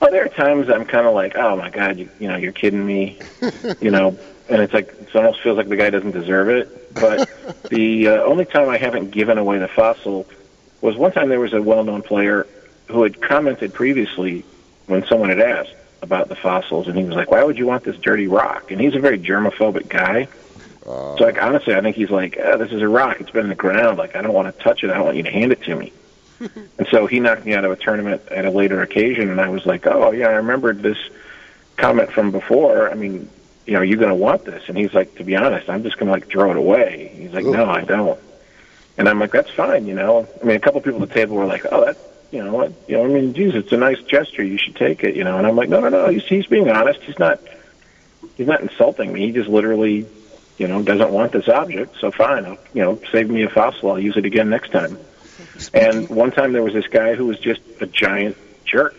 Well, there are times I'm kind of like, "Oh my God, you're kidding me," and it's like it almost feels like the guy doesn't deserve it. But the only time I haven't given away the fossil was one time there was a well-known player who had commented previously when someone had asked about the fossils, and he was like, "Why would you want this dirty rock?" And he's a very germophobic guy. So, honestly, I think he's like, "This is a rock. It's been in the ground. I don't want to touch it. I don't want you to hand it to me." And so he knocked me out of a tournament at a later occasion, and I was like, "Oh, yeah, I remembered this comment from before. I mean, are you going to want this?" And he's like, "To be honest, I'm just going to, throw it away." He's like, "No, I don't." And I'm like, "That's fine, I mean, a couple people at the table were like, "Oh, that, what? I mean, geez, it's a nice gesture. You should take it, And I'm like, "No. He's being honest. He's not insulting me. He just literally, you know, doesn't want this object, so fine, I'll, you know, save me a fossil, I'll use it again next time. And one time there was this guy who was just a giant jerk.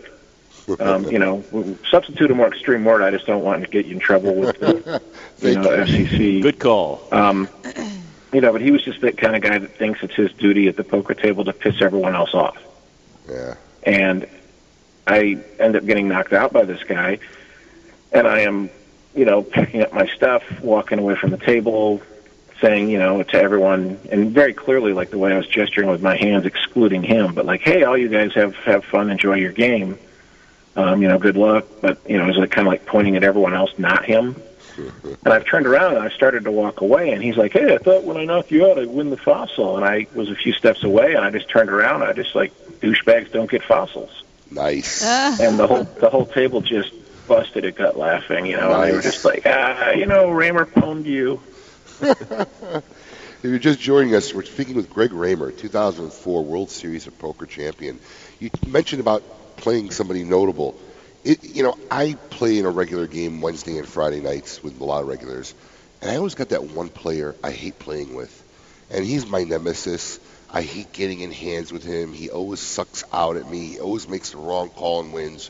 You know, substitute a more extreme word. I just don't want to get you in trouble with the you know, FCC. Good call. You know, but he was just that kind of guy that thinks it's his duty at the poker table to piss everyone else off. Yeah. And I end up getting knocked out by this guy, and I am, you know, picking up my stuff, walking away from the table, saying, you know, to everyone, and very clearly, like the way I was gesturing with my hands, excluding him, but like, hey, all you guys have fun, enjoy your game. You know, good luck, but, you know, it was like, kind of like pointing at everyone else, not him. And I've turned around, and I started to walk away, and he's like, hey, I thought when I knocked you out, I'd win the fossil. And I was a few steps away, and I just turned around, and I just, like, douchebags don't get fossils. Nice. And the whole table just busted a gut laughing, you know. Nice. And they were just like, ah, you know, Raymer pwned you. If you're just joining us, we're speaking with Greg Raymer, 2004 World Series of Poker champion. You mentioned about playing somebody notable. You know, I play in a regular game Wednesday and Friday nights with a lot of regulars, and I always got that one player I hate playing with, and he's my nemesis. I hate getting in hands with him. He always sucks out at me. He always makes the wrong call and wins.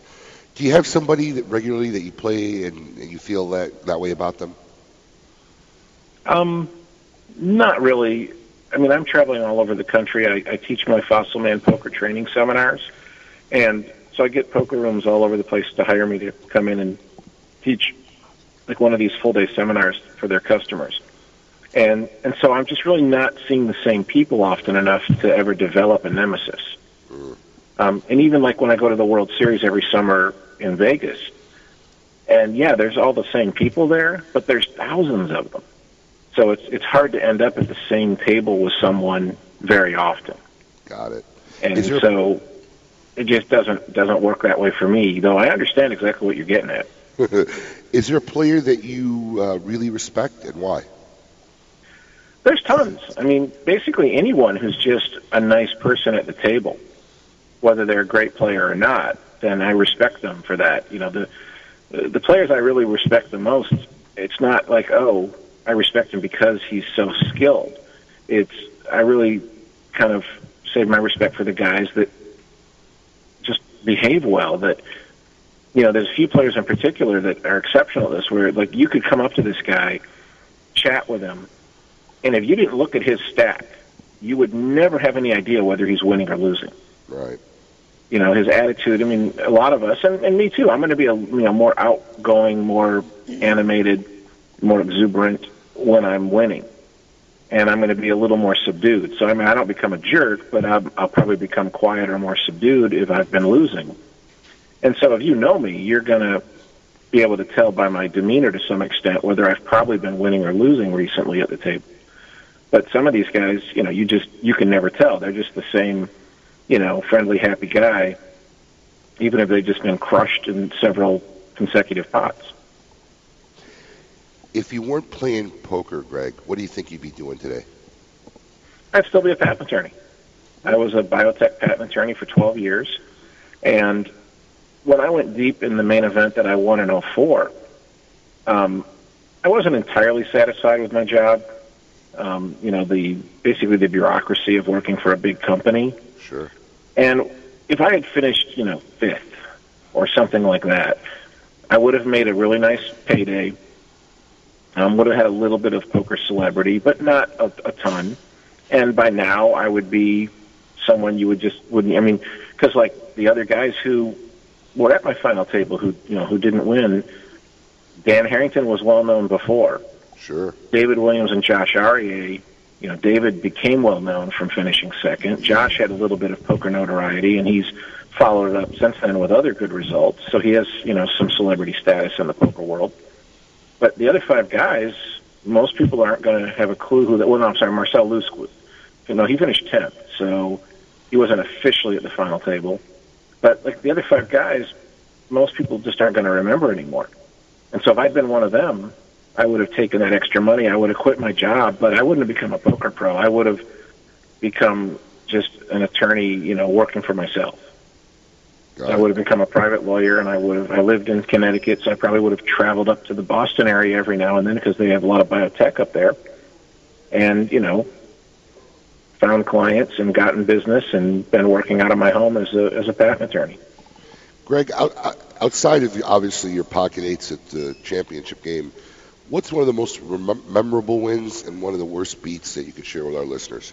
Do you have somebody that regularly that you play and you feel that way about them? Not really. I mean, I'm traveling all over the country. I teach my Fossil Man poker training seminars. And so I get poker rooms all over the place to hire me to come in and teach, like, one of these full-day seminars for their customers. And so I'm just really not seeing the same people often enough to ever develop a nemesis. And even, like, when I go to the World Series every summer in Vegas, and, yeah, there's all the same people there, but there's thousands of them. So it's hard to end up at the same table with someone very often. Got it. And so it just doesn't work that way for me, though I understand exactly what you're getting at. Is there a player that you really respect, and why? There's tons. I mean, basically anyone who's just a nice person at the table, whether they're a great player or not, then I respect them for that. You know, the players I really respect the most, it's not like, oh, I respect him because he's so skilled. I really kind of save my respect for the guys that just behave well. That, you know, there's a few players in particular that are exceptional at this, where, like, you could come up to this guy, chat with him, and if you didn't look at his stack, you would never have any idea whether he's winning or losing. Right. You know, his attitude, I mean, a lot of us, and me too, I'm going to be a, you know, more outgoing, more animated, more exuberant when I'm winning, and I'm going to be a little more subdued. So, I mean, I don't become a jerk, but I'll probably become quieter, more subdued if I've been losing. And so if you know me, you're going to be able to tell by my demeanor to some extent whether I've probably been winning or losing recently at the table. But some of these guys, you know, you can never tell. They're just the same, you know, friendly, happy guy, even if they've just been crushed in several consecutive pots. If you weren't playing poker, Greg, what do you think you'd be doing today? I'd still be a patent attorney. I was a biotech patent attorney for 12 years. And when I went deep in the main event that I won in 2004, I wasn't entirely satisfied with my job. You know, basically the bureaucracy of working for a big company. Sure. And if I had finished, you know, 5th or something like that, I would have made a really nice payday. Would have had a little bit of poker celebrity, but not a ton. And by now, I would be someone you would just wouldn't. I mean, because like the other guys who were at my final table, who didn't win, Dan Harrington was well known before. Sure. David Williams and Josh Aryeh, you know, David became well known from finishing 2nd. Josh had a little bit of poker notoriety, and he's followed up since then with other good results. So he has, you know, some celebrity status in the poker world. But the other 5 guys, most people aren't going to have a clue who that was. Well, no, I'm sorry, Marcel Lusk was. You know, he finished 10th, so he wasn't officially at the final table. But like the other 5 guys, most people just aren't going to remember anymore. And so if I'd been one of them, I would have taken that extra money. I would have quit my job, but I wouldn't have become a poker pro. I would have become just an attorney, you know, working for myself. I would have become a private lawyer, and I lived in Connecticut, so I probably would have traveled up to the Boston area every now and then because they have a lot of biotech up there, and, you know, found clients and gotten business and been working out of my home as a patent attorney. Greg, outside of obviously your pocket eights at the championship game, what's one of the most memorable wins and one of the worst beats that you could share with our listeners?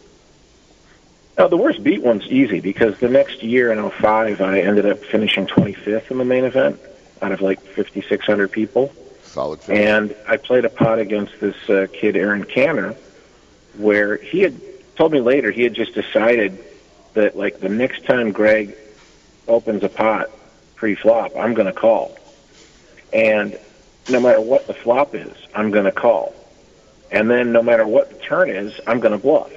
Now, the worst beat one's easy because the next year in 2005, I ended up finishing 25th in the main event out of like 5,600 people. Solid finish. And I played a pot against this kid, Aaron Canner, where he had told me later he had just decided that, like, the next time Greg opens a pot pre-flop, I'm going to call. And no matter what the flop is, I'm going to call. And then no matter what the turn is, I'm going to bluff.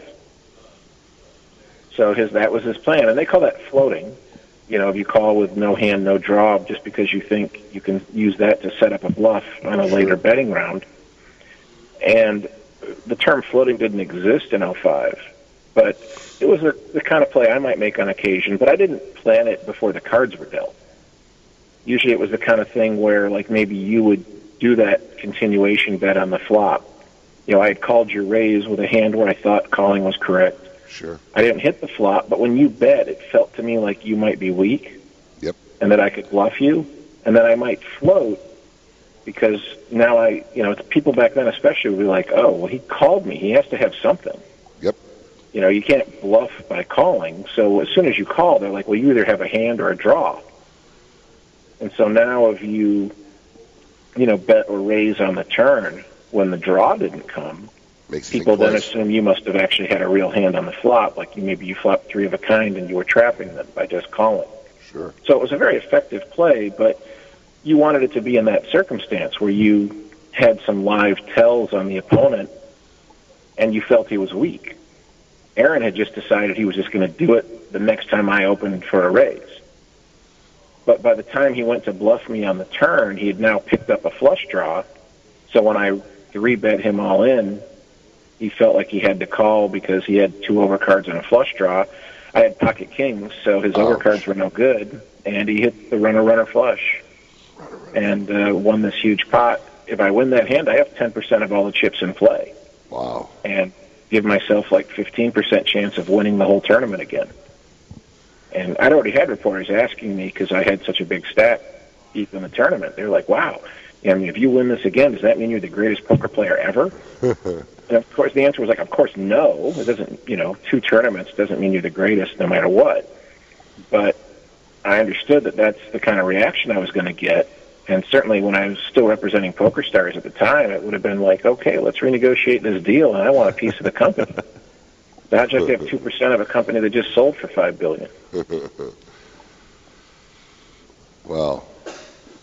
So that was his plan, and they call that floating. You know, if you call with no hand, no draw, just because you think you can use that to set up a bluff on a later betting round. And the term floating didn't exist in 2005, but it was the kind of play I might make on occasion, but I didn't plan it before the cards were dealt. Usually it was the kind of thing where, like, maybe you would do that continuation bet on the flop. You know, I had called your raise with a hand where I thought calling was correct. Sure. I didn't hit the flop, but when you bet, it felt to me like you might be weak. Yep. And that I could bluff you, and that I might float, because now people back then especially would be like, oh, well, he called me. He has to have something. Yep. You know, you can't bluff by calling. So as soon as you call, they're like, well, you either have a hand or a draw. And so now if you bet or raise on the turn when the draw didn't come, people then assume you must have actually had a real hand on the flop, like maybe you flopped three of a kind and you were trapping them by just calling. Sure. So it was a very effective play, but you wanted it to be in that circumstance where you had some live tells on the opponent and you felt he was weak. Aaron had just decided he was just going to do it the next time I opened for a raise. But by the time he went to bluff me on the turn, he had now picked up a flush draw, so when I three-bet him all in, he felt like he had to call because he had two overcards and a flush draw. I had pocket kings, so his overcards were no good, and he hit the runner-runner flush and won this huge pot. If I win that hand, I have 10% of all the chips in play. Wow. And give myself like 15% chance of winning the whole tournament again. And I'd already had reporters asking me because I had such a big stat deep in the tournament. They were like, wow, I mean, if you win this again, does that mean you're the greatest poker player ever? And of course, the answer was like, of course, no. It doesn't, two tournaments doesn't mean you're the greatest no matter what. But I understood that that's the kind of reaction I was going to get. And certainly when I was still representing Poker Stars at the time, it would have been like, okay, let's renegotiate this deal, and I want a piece of the company. Not just have 2% of a company that just sold for $5 billion. Wow.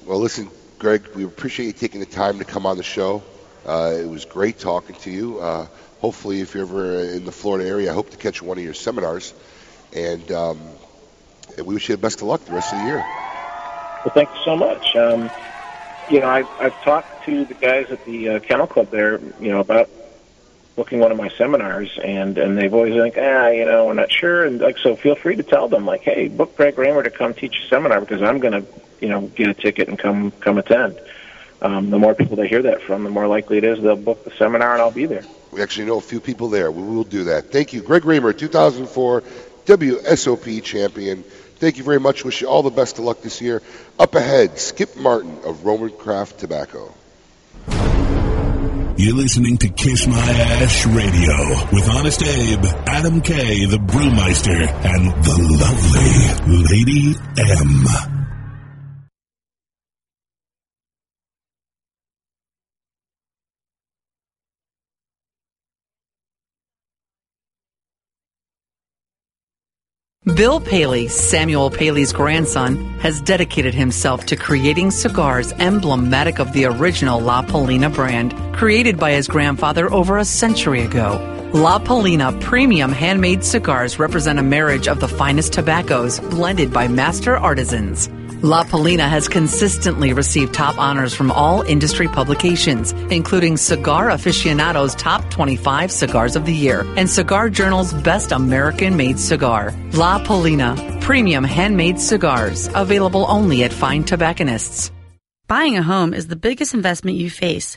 Well, listen, Greg, we appreciate you taking the time to come on the show. It was great talking to you. Hopefully, if you're ever in the Florida area, I hope to catch one of your seminars. And we wish you the best of luck the rest of the year. Well, thank you so much. I've talked to the guys at the Kennel Club there, about booking one of my seminars, and they've always been like, we're not sure. And like, so feel free to tell them, like, hey, book Greg Raymer to come teach a seminar because I'm going to, get a ticket and come attend. The more people they hear that from, the more likely it is they'll book the seminar and I'll be there. We actually know a few people there. We will do that. Thank you. Greg Raymer, 2004 WSOP champion. Thank you very much. Wish you all the best of luck this year. Up ahead, Skip Martin of Roman Craft Tobacco. You're listening to Kiss My Ash Radio with Honest Abe, Adam K., the Brewmeister, and the lovely Lady M. Bill Paley, Samuel Paley's grandson, has dedicated himself to creating cigars emblematic of the original La Paulina brand, created by his grandfather over a century ago. La Paulina premium handmade cigars represent a marriage of the finest tobaccos blended by master artisans. La Paulina has consistently received top honors from all industry publications, including Cigar Aficionado's Top 25 Cigars of the Year and Cigar Journal's Best American-Made Cigar. La Paulina, premium handmade cigars, available only at fine tobacconists. Buying a home is the biggest investment you face.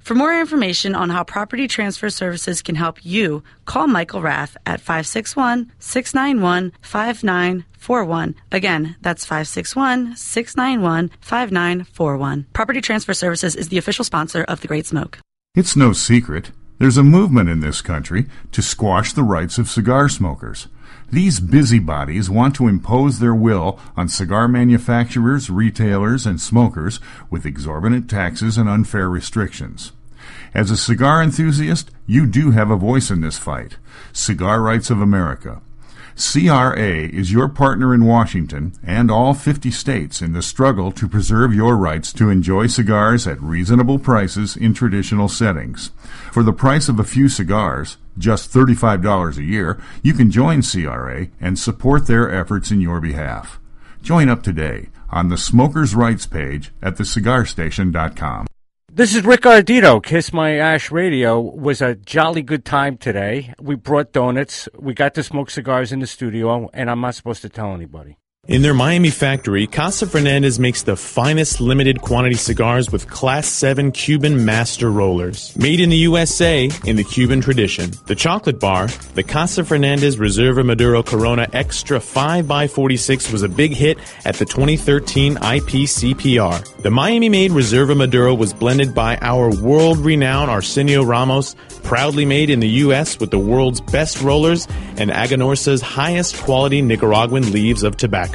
For more information on how Property Transfer Services can help you, call Michael Rath at 561-691-5941. Again, that's 561-691-5941. Property Transfer Services is the official sponsor of The Great Smoke. It's no secret. There's a movement in this country to squash the rights of cigar smokers. These busybodies want to impose their will on cigar manufacturers, retailers, and smokers with exorbitant taxes and unfair restrictions. As a cigar enthusiast, you do have a voice in this fight. Cigar Rights of America. CRA is your partner in Washington and all 50 states in the struggle to preserve your rights to enjoy cigars at reasonable prices in traditional settings. For the price of a few cigars, just $35 a year, you can join CRA and support their efforts in your behalf. Join up today on the Smokers' Rights page at thecigarstation.com. This is Rick Ardito. Kiss My Ash Radio was a jolly good time today. We brought donuts. We got to smoke cigars in the studio, and I'm not supposed to tell anybody. In their Miami factory, Casa Fernandez makes the finest limited quantity cigars with Class 7 Cuban Master Rollers. Made in the USA in the Cuban tradition. The chocolate bar, the Casa Fernandez Reserva Maduro Corona Extra 5x46 was a big hit at the 2013 IPCPR. The Miami-made Reserva Maduro was blended by our world-renowned Arsenio Ramos, proudly made in the U.S. with the world's best rollers and Aganorsa's highest quality Nicaraguan leaves of tobacco.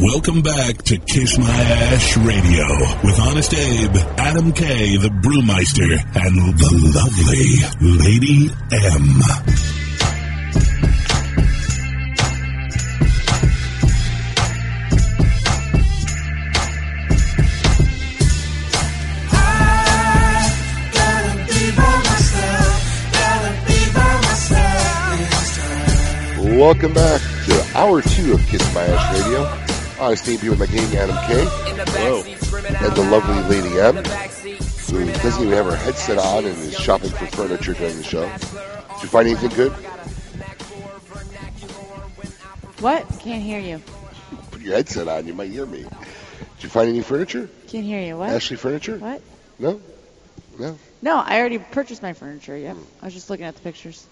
Welcome back to Kiss My Ash Radio with Honest Abe, Adam K., the Brewmeister, and the lovely Lady M. I gotta be by myself, gotta be by myself. Welcome back to Hour 2 of Kiss My Ash Radio. I stay here with my gang, Adam K. Hello. And the lovely Lady M, who doesn't even have her headset on and is shopping for furniture during the show. Did you find anything good? What? Can't hear you. Put your headset on. You might hear me. Did you find any furniture? Can't hear you. What? Ashley furniture? What? No? No, I already purchased my furniture, yeah. I was just looking at the pictures.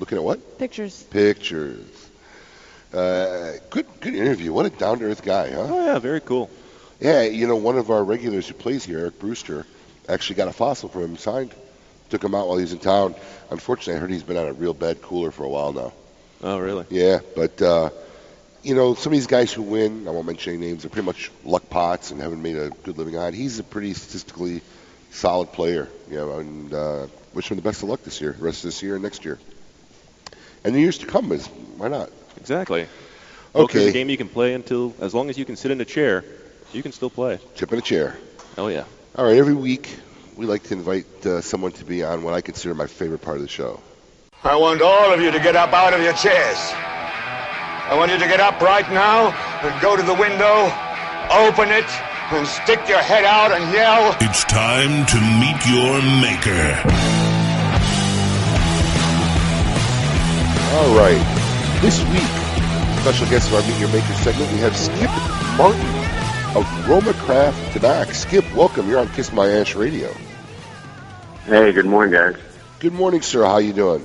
Looking at what? Pictures. Good interview. What a down-to-earth guy, huh? Oh, yeah, very cool. Yeah, you know, one of our regulars who plays here, Eric Brewster, actually got a fossil from him signed. Took him out while he was in town. Unfortunately, I heard he's been on a real bad cooler for a while now. Oh, really? Yeah, but, you know, some of these guys who win, I won't mention any names, they're pretty much luck pots and haven't made a good living on. He's a pretty statistically solid player, you know, and wish him the best of luck this year, the rest of this year and next year. And the years to come is, why not? Exactly. Okay. It's a game you can play until, as long as you can sit in a chair, you can still play. Chip in a chair. Oh, yeah. All right, every week we like to invite someone to be on what I consider my favorite part of the show. I want all of you to get up out of your chairs. I want you to get up right now and go to the window, open it, and stick your head out and yell. It's time to meet your maker. All right. This week, special guest of our Meet Your Maker segment, we have Skip Martin of Roma Craft Tanakh. Skip, welcome. You're on Kiss My Ash Radio. Hey, good morning, guys. Good morning, sir. How you doing?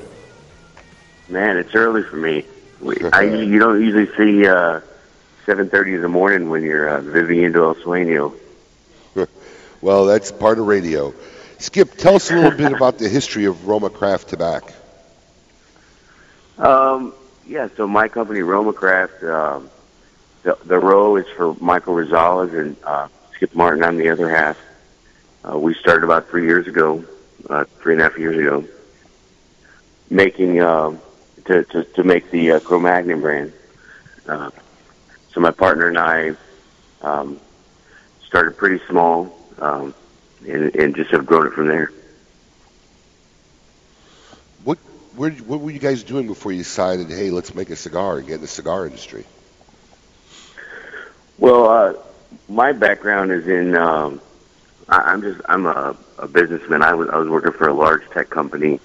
Man, it's early for me. You don't usually see 7:30 in the morning when you're Vivian Del Sueño. Well, that's part of radio. Skip, tell us a little bit about the history of Roma Craft Tobacco. So my company, Roma Craft, the row is for Michael Rosales and Skip Martin on the other half. We started about 3 years ago, 3.5 years ago, making to make the Cro-Magnon brand. So my partner and I started pretty small and just have grown it from there. What were you guys doing before you decided, hey, let's make a cigar and get in the cigar industry? Well, my background is in I'm a businessman. I was working for a large tech company.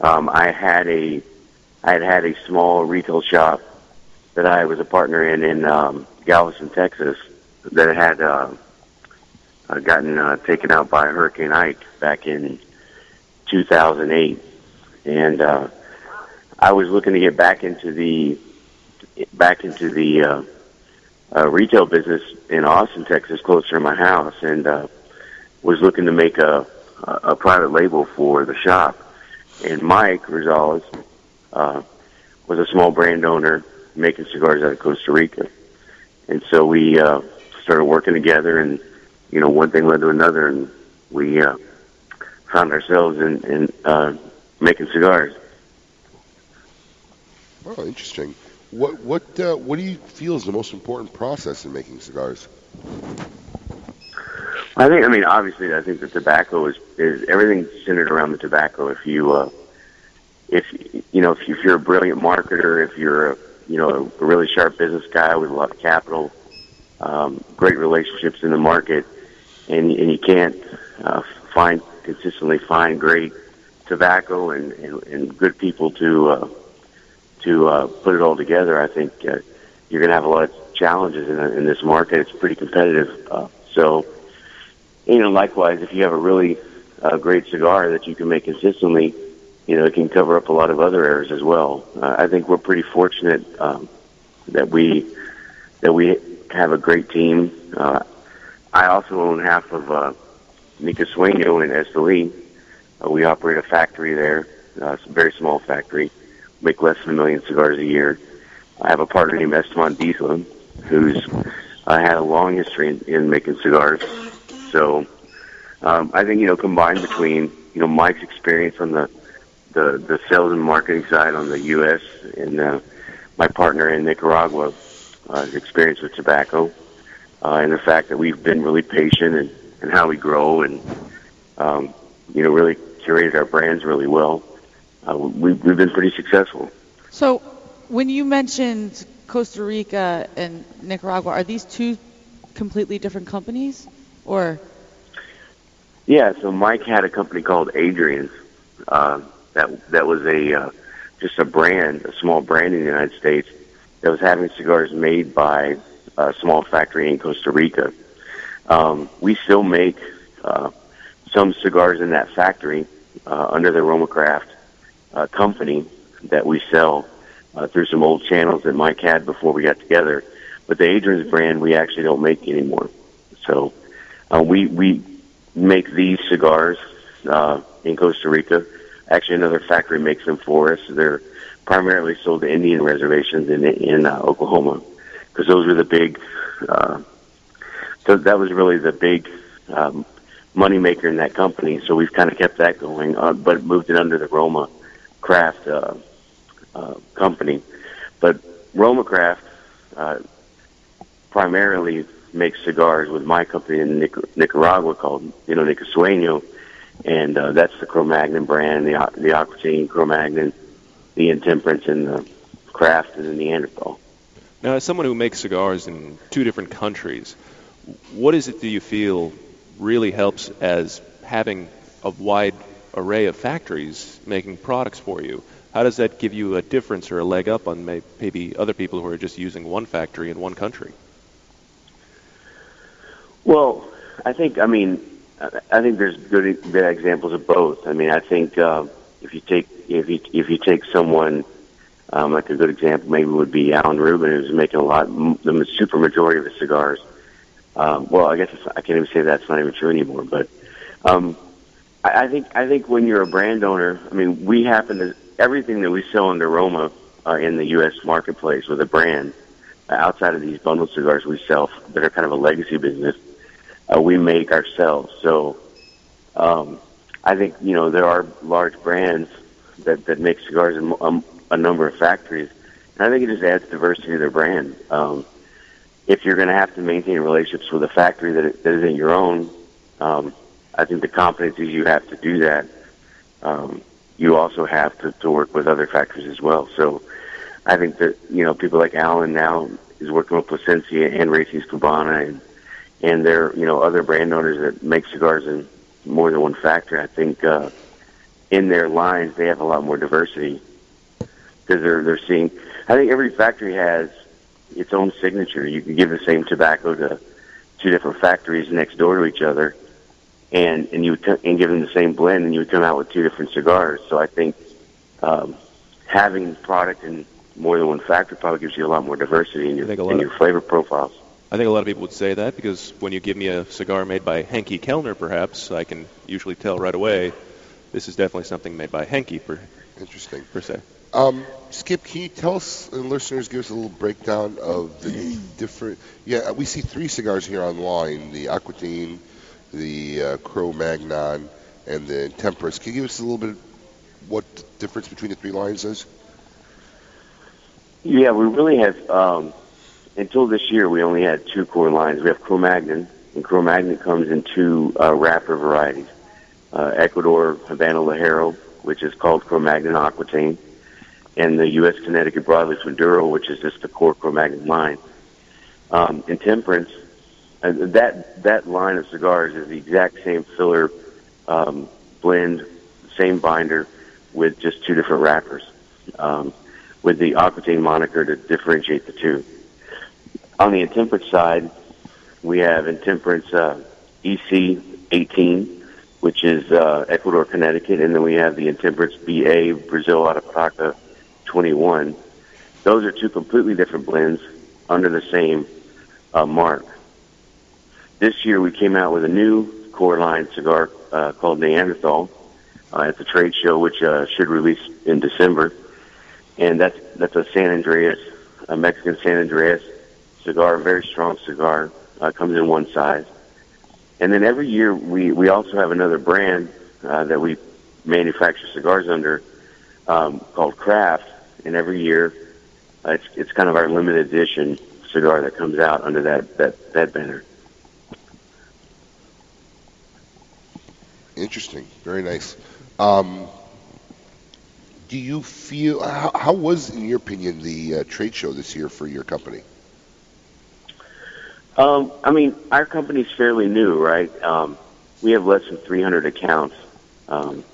I had a small retail shop that I was a partner in Galveston, Texas, that had gotten taken out by Hurricane Ike back in 2008, and I was looking to get back into the retail business in Austin, Texas, closer to my house, and was looking to make a private label for the shop. And Mike Rosales was a small brand owner making cigars out of Costa Rica. And so we started working together, and, you know, one thing led to another, and we found ourselves in making cigars. Oh, interesting. What do you feel is the most important process in making cigars? I think the tobacco is everything centered around the tobacco. If you're a brilliant marketer, if you're a really sharp business guy with a lot of capital, great relationships in the market, and you can't consistently find great tobacco and good people to put it all together, I think you're going to have a lot of challenges in this market. It's pretty competitive. So, you know, likewise, if you have a really great cigar that you can make consistently, you know, it can cover up a lot of other areas as well. I think we're pretty fortunate that we have a great team. I also own half of Nica Sueño in Estelí. We operate a factory there. It's a very small factory. We make less than 1 million cigars a year. I have a partner named Esteban Diesel, who's had a long history in making cigars. So I think, you know, combined between, you know, Mike's experience on the sales and marketing side on the U.S. and my partner in Nicaragua's experience with tobacco and the fact that we've been really patient and how we grow and, you know, really curated our brands really well. We've been pretty successful. So when you mentioned Costa Rica and Nicaragua, are these two completely different companies or? Yeah, so Mike had a company called Adrian's. That was just a brand, a small brand in the United States that was having cigars made by a small factory in Costa Rica. We still make some cigars in that factory under the Roma Craft company that we sell through some old channels that Mike had before we got together. But the Adrian's brand we actually don't make anymore. So we make these cigars in Costa Rica. Actually, another factory makes them for us. They're primarily sold to Indian reservations in Oklahoma, because those were the big. So that was really the big money maker in that company. So we've kind of kept that going, but moved it under the Roma Craft company. But Roma Craft primarily makes cigars with my company in Nicaragua called Nicasueño, and that's the Cro-Magnon brand, the Aquatine, Cro-Magnon, the Intemperance, and the Craft, and the Neanderthal. Now, as someone who makes cigars in two different countries, what is it that you feel really helps as having a wide array of factories making products for you? How does that give you a difference or a leg up on maybe other people who are just using one factory in one country? Well, I think there's good and bad examples of both. I mean, I think if you take someone like a good example maybe would be Alan Rubin, who's making the super majority of his cigars. Well, I guess I can't even say that's not even true anymore, but I think when you're a brand owner, I mean, we happen to. Everything that we sell under Roma in the U.S. marketplace with a brand, outside of these bundled cigars we sell that are kind of a legacy business, we make ourselves. So I think, there are large brands that make cigars in a number of factories. And I think it just adds diversity to their brand. If you're going to have to maintain relationships with a factory that isn't your own, I think the competencies you have to do that, you also have to work with other factories as well. So I think that, people like Alan now is working with Placencia and Raíces Cubana and there are, other brand owners that make cigars in more than one factory. I think in their lines they have a lot more diversity because they're seeing. I think every factory has its own signature. You can give the same tobacco to two different factories next door to each other, and you and give them the same blend, and you would come out with two different cigars. So I think having product in more than one factory probably gives you a lot more diversity in your flavor profiles. I think a lot of people would say that because when you give me a cigar made by Henke Kellner, perhaps, I can usually tell right away this is definitely something made by Henke. Interesting. Per se. Skip, can you tell us, and listeners, give us a little breakdown of the different... Yeah, we see three cigars here online, the Aquatine, the Cro-Magnon, and the Intemperance. Can you give us a little bit what the difference between the three lines is? Yeah, we really have, until this year, we only had two core lines. We have Cro-Magnon, and Cro-Magnon comes in two wrapper varieties, Ecuador Habano Lajero, which is called Cro-Magnon Aquatine, and the U.S. Connecticut Broadleaf Maduro, which is just the core Cro-Magnon line. Intemperance, that line of cigars is the exact same filler blend, same binder, with just two different wrappers, with the Aquatine moniker to differentiate the two. On the Intemperance side, we have Intemperance EC 18, which is Ecuador, Connecticut, and then we have the Intemperance BA Brazil out of Arapiraca 21. Those are two completely different blends under the same mark. This year we came out with a new core line cigar called Neanderthal at the trade show, which should release in December, and that's a San Andreas, a Mexican San Andreas cigar, a very strong cigar, comes in one size. And then every year we also have another brand that we manufacture cigars under called Craft, and every year it's kind of our limited edition cigar that comes out under that banner. Interesting. Very nice. Do you feel, how was, in your opinion, the trade show this year for your company? I mean, our company's fairly new, right? We have less than 300 accounts. Our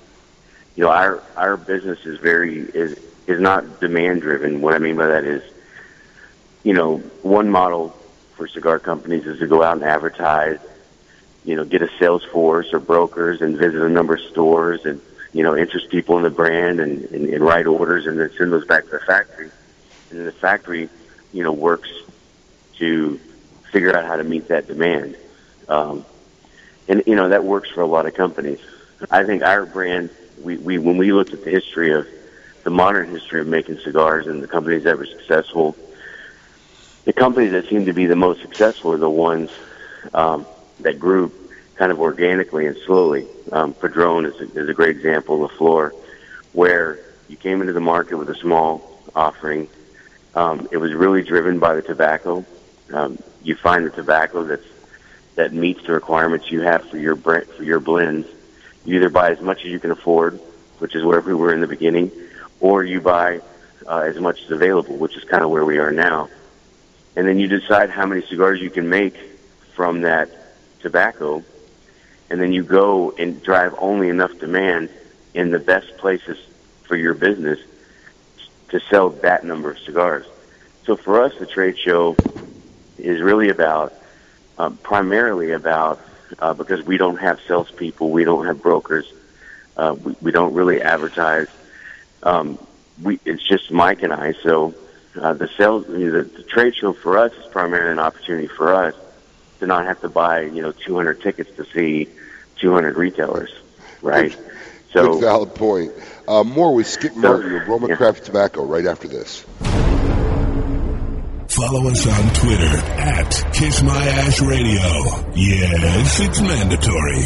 business is is not demand-driven. What I mean by that is, one model for cigar companies is to go out and advertise, get a sales force or brokers and visit a number of stores and, interest people in the brand and write orders and then send those back to the factory. And then the factory, works to figure out how to meet that demand. And that works for a lot of companies. I think our brand, we when we looked at the history of the modern history of making cigars and the companies that were successful, the companies that seem to be the most successful are the ones, that grew kind of organically and slowly. Padron is a great example of Flor, where you came into the market with a small offering. It was really driven by the tobacco. you find the tobacco that meets the requirements you have for your brand, for your blends. You either buy as much as you can afford, which is where we were in the beginning, or you buy as much as available, which is kind of where we are now. And then you decide how many cigars you can make from that tobacco, and then you go and drive only enough demand in the best places for your business to sell that number of cigars. So for us, the trade show is really about, primarily about, because we don't have salespeople, we don't have brokers, we don't really advertise. It's just Mike and I. So the trade show for us is primarily an opportunity for us to not have to buy 200 tickets to see 200 retailers, right? So good valid point. More with Skip Martin of Roma Craft Tobacco right after this. Follow us on Twitter at KissMyAshRadio. Yes, it's mandatory.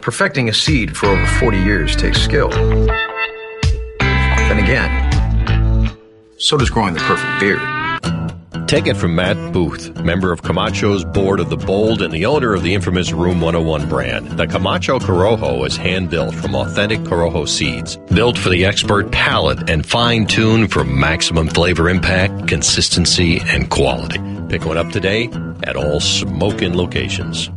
Perfecting a seed for over 40 years takes skill. Then again, so does growing the perfect beer. Take it from Matt Booth, member of Camacho's board of the bold and the owner of the infamous Room 101 brand. The Camacho Corojo is hand-built from authentic Corojo seeds, built for the expert palate and fine-tuned for maximum flavor impact, consistency, and quality. Pick one up today at all smoking locations.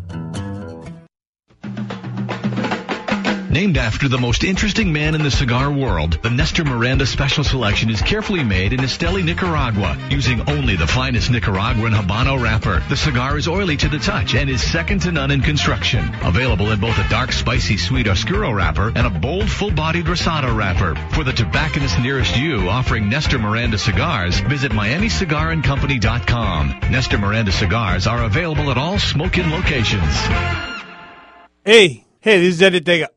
Named after the most interesting man in the cigar world, the Nestor Miranda Special Selection is carefully made in Esteli, Nicaragua, using only the finest Nicaraguan Habano wrapper. The cigar is oily to the touch and is second to none in construction. Available in both a dark, spicy, sweet Oscuro wrapper and a bold, full-bodied Rosado wrapper. For the tobacconist nearest you offering Nestor Miranda cigars, visit MiamiCigarAndCompany.com. Nestor Miranda cigars are available at all smoking locations. Hey, this is Eddie Tega.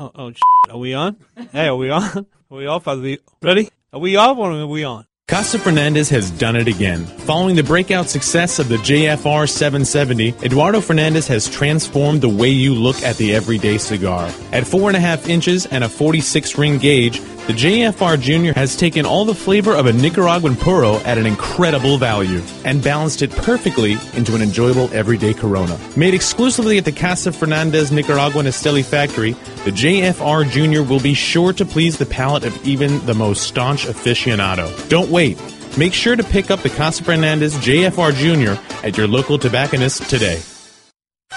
Oh, shit. Are we on? Hey, are we on? Are we off? Are we ready? Are we off or are we on? Casa Fernandez has done it again. Following the breakout success of the JFR 770, Eduardo Fernandez has transformed the way you look at the everyday cigar. At 4.5 inches and a 46-ring gauge, the JFR Junior has taken all the flavor of a Nicaraguan puro at an incredible value and balanced it perfectly into an enjoyable everyday Corona. Made exclusively at the Casa Fernandez Nicaraguan Esteli factory, the JFR Junior will be sure to please the palate of even the most staunch aficionado. Don't wait. Make sure to pick up the Casa Fernandez JFR Jr. at your local tobacconist today.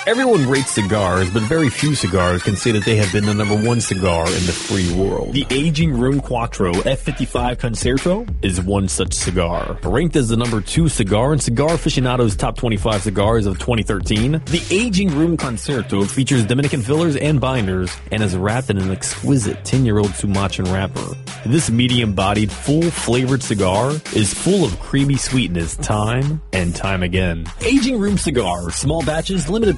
Everyone rates cigars, but very few cigars can say that they have been the number one cigar in the free world. The aging Room Cuatro F55 Concerto is one such cigar. Ranked as the number two cigar in Cigar Aficionado's Top 25 Cigars of 2013, the aging Room Concerto features Dominican fillers and binders and is wrapped in an exquisite 10-year-old Sumatran wrapper. This medium-bodied, full-flavored cigar is full of creamy sweetness time and time again. Aging Room Cigar, small batches, limited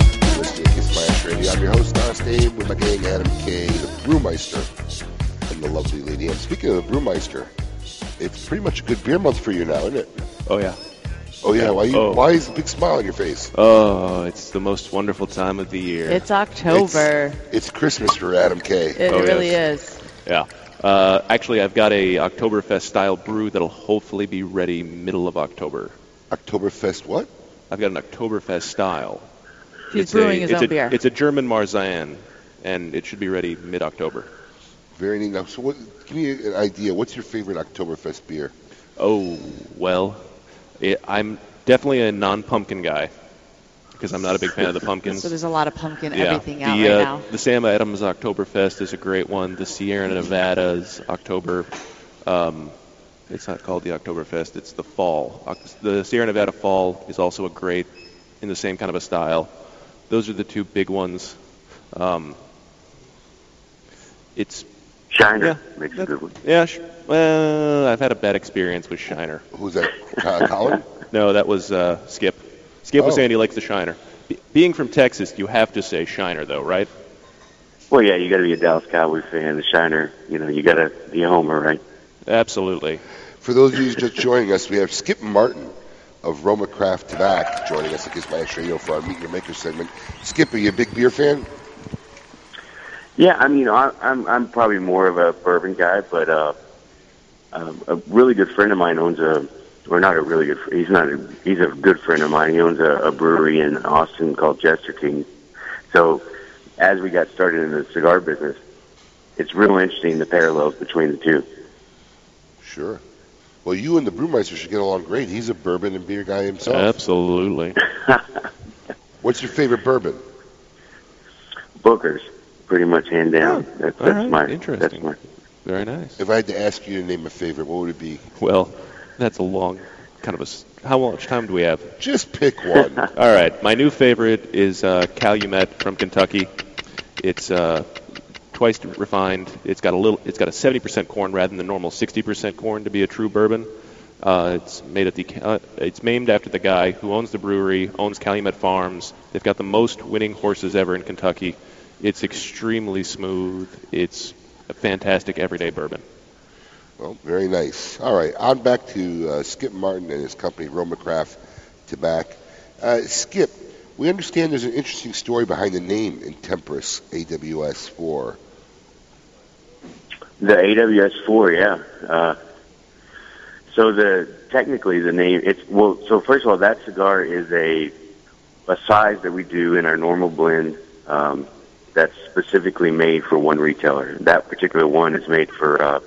I'm your host, Honest Abe, with my gang, Adam K, the Brewmeister, and the lovely Lady M. Speaking of the Brewmeister, it's pretty much a good beer month for you now, isn't it? Oh, yeah. Oh, yeah. Why is the big smile on your face? Oh, it's the most wonderful time of the year. It's October. It's Christmas for Adam K. It really is. Yeah. Actually, I've got a Oktoberfest-style brew that'll hopefully be ready middle of October. Oktoberfest what? I've got an Oktoberfest-style. He's brewing his own beer. It's a German Marzian, and it should be ready mid-October. Very neat. Now, so what, give me an idea. What's your favorite Oktoberfest beer? Oh, well, I'm definitely a non-pumpkin guy because I'm not a big fan of the pumpkins. So there's a lot of pumpkin everything out right now. The Sam Adams Oktoberfest is a great one. The Sierra Nevada's October, it's not called the Oktoberfest, it's the Fall. The Sierra Nevada Fall is also a great, in the same kind of a style. Those are the two big ones. It's Shiner makes a good one. Yeah, well, I've had a bad experience with Shiner. Who's that, Colin? No, that was Skip. Skip was saying he likes the Shiner. Being from Texas, you have to say Shiner, though, right? Well, yeah, you got to be a Dallas Cowboys fan. The Shiner, you know, you got to be a homer, right? Absolutely. For those of you just joining us, we have Skip Martin of Roma Craft Tobacco joining us at Kiss My Ash Radio for our Meet Your Maker segment. Skip, are you a big beer fan? Yeah, I mean, I'm probably more of a bourbon guy, but a really good friend of mine owns a, or not a really good, he's not a, he's a good friend of mine. He owns a brewery in Austin called Jester King. So as we got started in the cigar business, it's real interesting the parallels between the two. Sure. Well, you and the Brewmeister should get along great. He's a bourbon and beer guy himself. Absolutely. What's your favorite bourbon? Booker's. Pretty much hand down. Oh, that's my. Very nice. If I had to ask you to name a favorite, what would it be? Well, that's a long kind of a. How much time do we have? Just pick one. All right. My new favorite is Calumet from Kentucky. It's twice refined. It's got a little. It's got a 70% corn rather than the normal 60% corn to be a true bourbon. It's made at the. It's named after the guy who owns the brewery, owns Calumet Farms. They've got the most winning horses ever in Kentucky. It's extremely smooth. It's a fantastic everyday bourbon. Well, very nice. All right, on back to Skip Martin and his company, Roma Craft Tobacco. Skip, we understand there's an interesting story behind the name Intemperance AWS4. The AWS4, yeah. So technically the name, so first of all, that cigar is a size that we do in our normal blend, that's specifically made for one retailer. That particular one is made for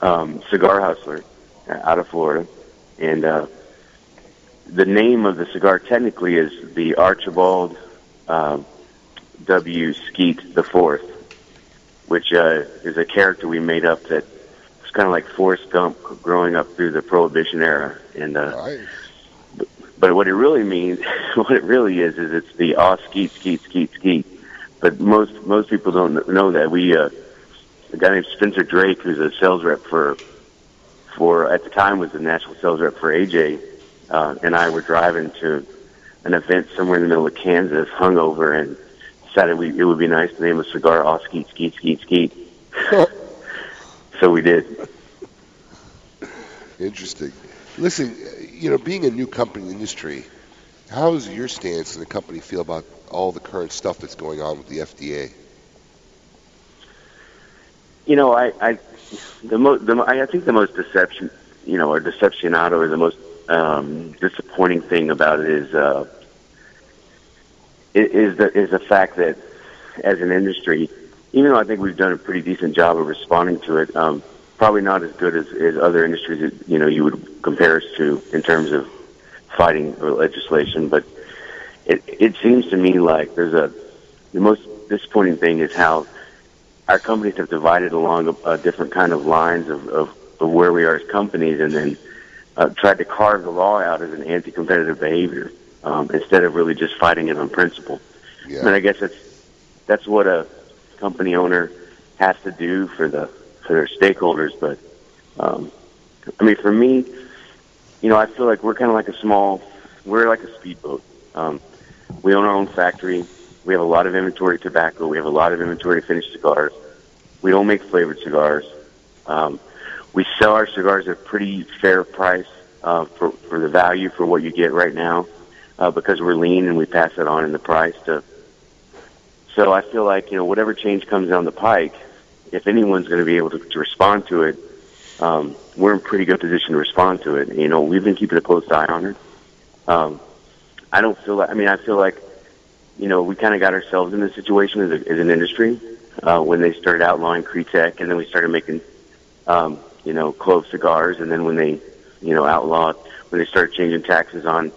Cigar Hustler out of Florida. And the name of the cigar technically is the Archibald W. Skeet IV, which is a character we made up that was kind of like Forrest Gump growing up through the Prohibition era. And nice. But what it really means, what it really is it's the Skeet, Skeet, Skeet, Skeet. But most people don't know that. We a guy named Spencer Drake, who's a sales rep for at the time was the national sales rep for AJ, and I were driving to an event somewhere in the middle of Kansas, hungover, and decided it would be nice to name a cigar Skeet, Skeet, Skeet, Skeet. So we did. Interesting. Listen, you know, being a new company in the industry, how does your stance and the company feel about all the current stuff that's going on with the FDA? You know, I think the most deception, you know, or decepcionado, or the most disappointing thing about it is the fact that as an industry, even though I think we've done a pretty decent job of responding to it, probably not as good as other industries that, you know, you would compare us to in terms of fighting legislation, but it seems to me like the most disappointing thing is how our companies have divided along a different kind of lines of where we are as companies, and then tried to carve the law out as an anti-competitive behavior instead of really just fighting it on principle. Yeah. And I guess that's what a company owner has to do for their stakeholders. But I mean, for me, you know, I feel like we're kind of like we're like a speedboat. We own our own factory. We have a lot of inventory tobacco. We have a lot of inventory finished cigars. We don't make flavored cigars. We sell our cigars at a pretty fair price for the value for what you get right now, because we're lean and we pass it on in the price. So I feel like, you know, whatever change comes down the pike, if anyone's going to be able to respond to it, we're in a pretty good position to respond to it. You know, we've been keeping a close eye on it. I feel like, you know, we kind of got ourselves in this situation as an industry, when they started outlawing Kretek, and then we started making, clove cigars, and then when they, outlawed, when they started changing taxes on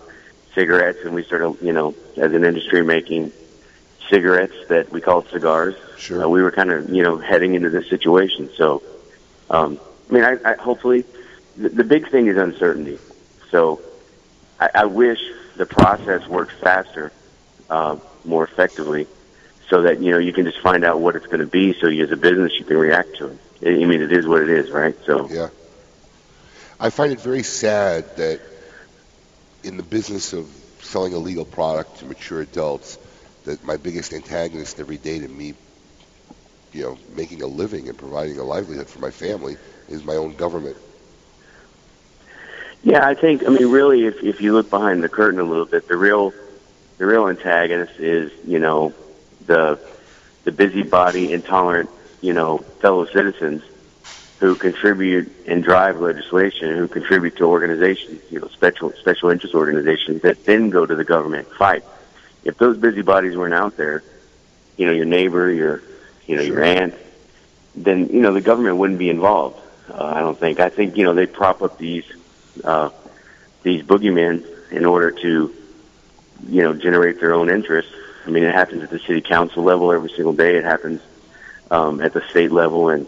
cigarettes, and we started, as an industry making cigarettes that we called cigars. Sure. We were kind of, heading into this situation. So, I hopefully, the big thing is uncertainty. So I wish the process worked faster, more effectively, so that, you can just find out what it's going to be, so you as a business, you can react to it. I mean, it is what it is, right? So yeah. I find it very sad that in the business of selling a legal product to mature adults, that my biggest antagonist every day to me, making a living and providing a livelihood for my family, is my own government. Yeah, I think, really, if you look behind the curtain a little bit, the real antagonist is, the busybody, intolerant, fellow citizens who contribute and drive legislation, who contribute to organizations, special interest organizations that then go to the government and fight. If those busybodies weren't out there, your neighbor, your your aunt, then, the government wouldn't be involved. I don't think. I think, they prop up these boogeymen in order to, generate their own interests. I mean, it happens at the city council level every single day. It happens at the state level, and,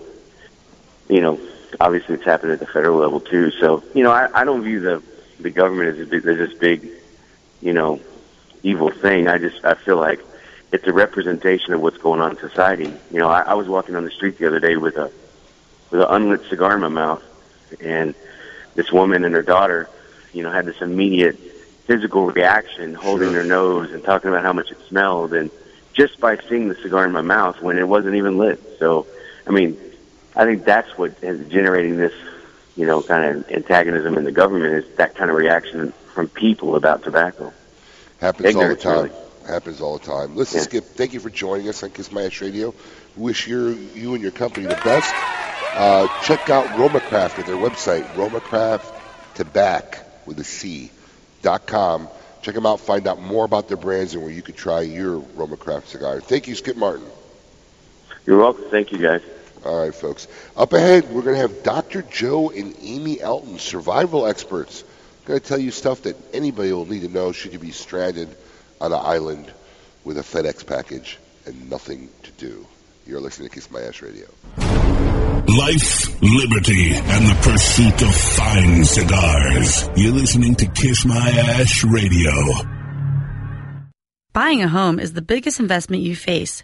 obviously it's happened at the federal level too. So, I don't view the government as this big, evil thing. I feel like it's a representation of what's going on in society. I was walking on the street the other day with an unlit cigar in my mouth, and this woman and her daughter, had this immediate physical reaction, holding their nose and talking about how much it smelled, and just by seeing the cigar in my mouth when it wasn't even lit. So, I think that's what is generating this, kind of antagonism in the government, is that kind of reaction from people about tobacco. Happens all the time. Really. Happens all the time. Listen, yeah. Skip, thank you for joining us on Kiss My Ash Radio. Wish you and your company the best. Check out RomaCraft at their website, romacrafttobac.com. Check them out. Find out more about their brands and where you could try your RomaCraft cigar. Thank you, Skip Martin. You're welcome. Thank you, guys. All right, folks. Up ahead, we're going to have Dr. Joe and Amy Elton, survival experts. Going to tell you stuff that anybody will need to know should you be stranded on an island with a FedEx package and nothing to do. You're listening to Kiss My Ash Radio. Life, liberty, and the pursuit of fine cigars. You're listening to Kiss My Ash Radio. Buying a home is the biggest investment you face.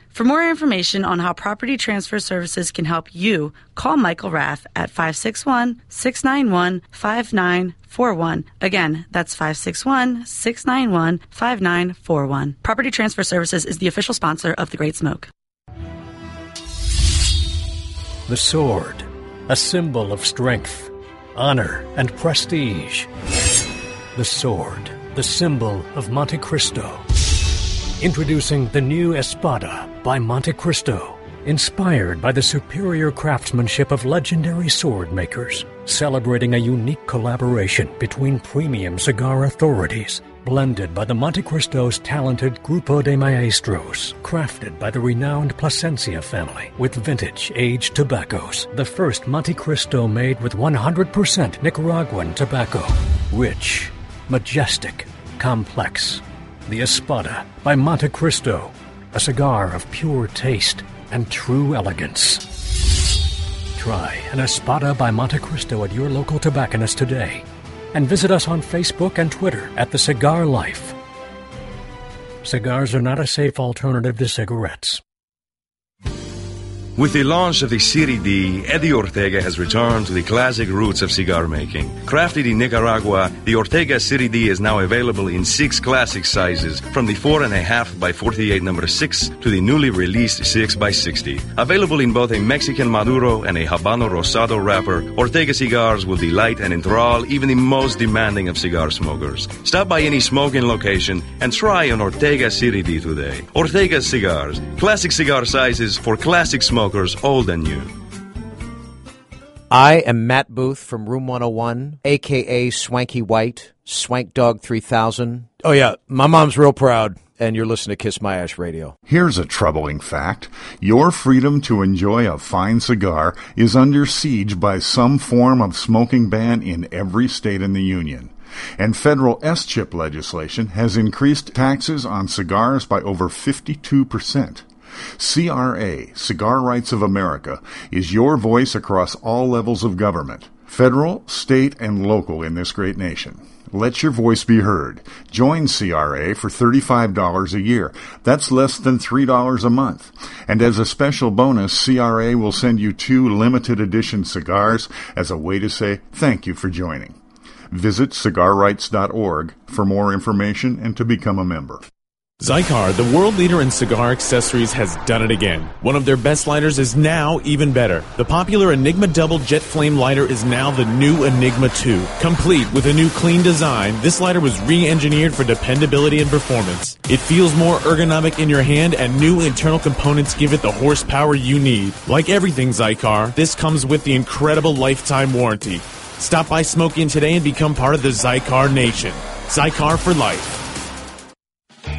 For more information on how Property Transfer Services can help you, call Michael Raff at 561-691-5941. Again, that's 561-691-5941. Property Transfer Services is the official sponsor of The Great Smoke. The sword, a symbol of strength, honor, and prestige. The sword, the symbol of Monte Cristo. Introducing the new Espada by Monte Cristo. Inspired by the superior craftsmanship of legendary sword makers. Celebrating a unique collaboration between premium cigar authorities. Blended by the Monte Cristo's talented Grupo de Maestros. Crafted by the renowned Plasencia family with vintage aged tobaccos. The first Monte Cristo made with 100% Nicaraguan tobacco. Rich, majestic, complex. The Espada by Monte Cristo, a cigar of pure taste and true elegance. Try an Espada by Monte Cristo at your local tobacconist today, and visit us on Facebook and Twitter at The Cigar Life. Cigars are not a safe alternative to cigarettes. With the launch of the Serie D, Eddie Ortega has returned to the classic roots of cigar making. Crafted in Nicaragua, the Ortega Serie D is now available in 6 classic sizes, from the 4.5 by 48 number 6 to the newly released 6 by 60. Available in both a Mexican Maduro and a Habano Rosado wrapper, Ortega cigars will delight and enthrall even the most demanding of cigar smokers. Stop by any smoking location and try an Ortega Serie D today. Ortega Cigars, classic cigar sizes for classic smokers old and new. I am Matt Booth from Room 101, a.k.a. Swanky White, Swank Dog 3000. Oh yeah, my mom's real proud. And you're listening to Kiss My Ash Radio. Here's a troubling fact. Your freedom to enjoy a fine cigar is under siege by some form of smoking ban in every state in the union. And federal S-chip legislation has increased taxes on cigars by over 52%. CRA, Cigar Rights of America, is your voice across all levels of government, federal, state, and local in this great nation. Let your voice be heard. Join CRA for $35 a year. That's less than $3 a month. And as a special bonus, CRA will send you 2 limited edition cigars as a way to say thank you for joining. Visit cigarrights.org for more information and to become a member. Zycar, the world leader in cigar accessories, has done it again. One of their best lighters is now even better. The popular Enigma Double Jet Flame lighter is now the new Enigma 2. Complete with a new clean design, this lighter was re-engineered for dependability and performance. It feels more ergonomic in your hand, and new internal components give it the horsepower you need. Like everything Zycar, this comes with the incredible lifetime warranty. Stop by Smoking today and become part of the Zycar Nation. Zycar for life.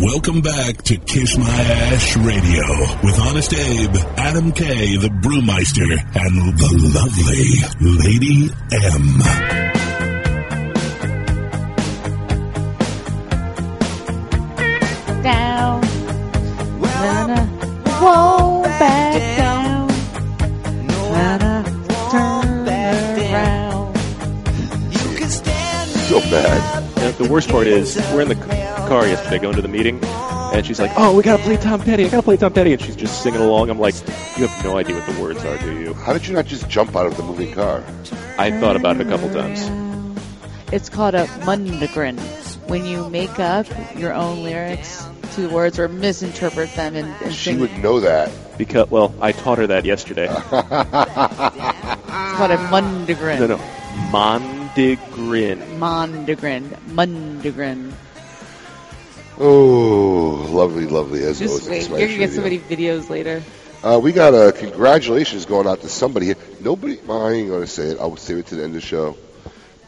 Welcome back to Kiss My Ash Radio with Honest Abe, Adam K., the Brewmeister, and the lovely Lady M. Down. Wanna roll back down. Wanna turn back around. You can stand me so bad. And the worst part is, we're in the car yesterday going to the meeting, and she's like, oh, we gotta play Tom Petty, I gotta play Tom Petty, and she's just singing along. I'm like, you have no idea what the words are, do you? How did you not just jump out of the moving car? I thought about it a couple times. It's called a Mundagrin, when you make up your own lyrics to the words or misinterpret them and she sing. Would know that. Because, well, I taught her that yesterday. It's called a Mundagrin. No, Mondegrin. Oh, lovely. As just always, wait, you're going to get so many videos later. We got a congratulations going out to somebody here. Nobody, I ain't going to say it. I'll save it to the end of the show.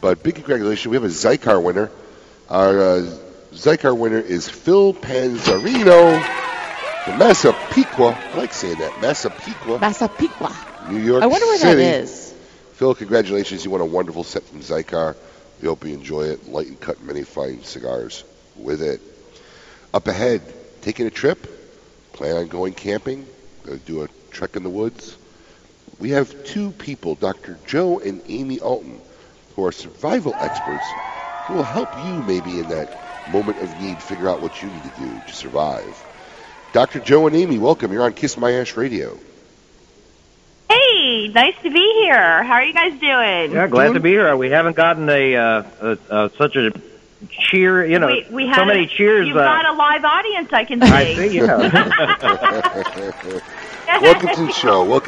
But big congratulations. We have a Zycar winner. Our Zycar winner is Phil Panzarino from Massapequa. I like saying that. Massapequa. New York City. I wonder where that is. Phil, congratulations. You won a wonderful set from Zycar. We hope you enjoy it. Light and cut many fine cigars with it. Up ahead, taking a trip, plan on going camping, going to do a trek in the woods. We have 2 people, Dr. Joe and Amy Alton, who are survival experts who will help you maybe in that moment of need figure out what you need to do to survive. Dr. Joe and Amy, welcome. You're on Kiss My Ash Radio. Hey, nice to be here. How are you guys doing? Yeah, glad to be here. We haven't gotten such a cheer, so many cheers. You've got a live audience, I can see. I see, yeah. Welcome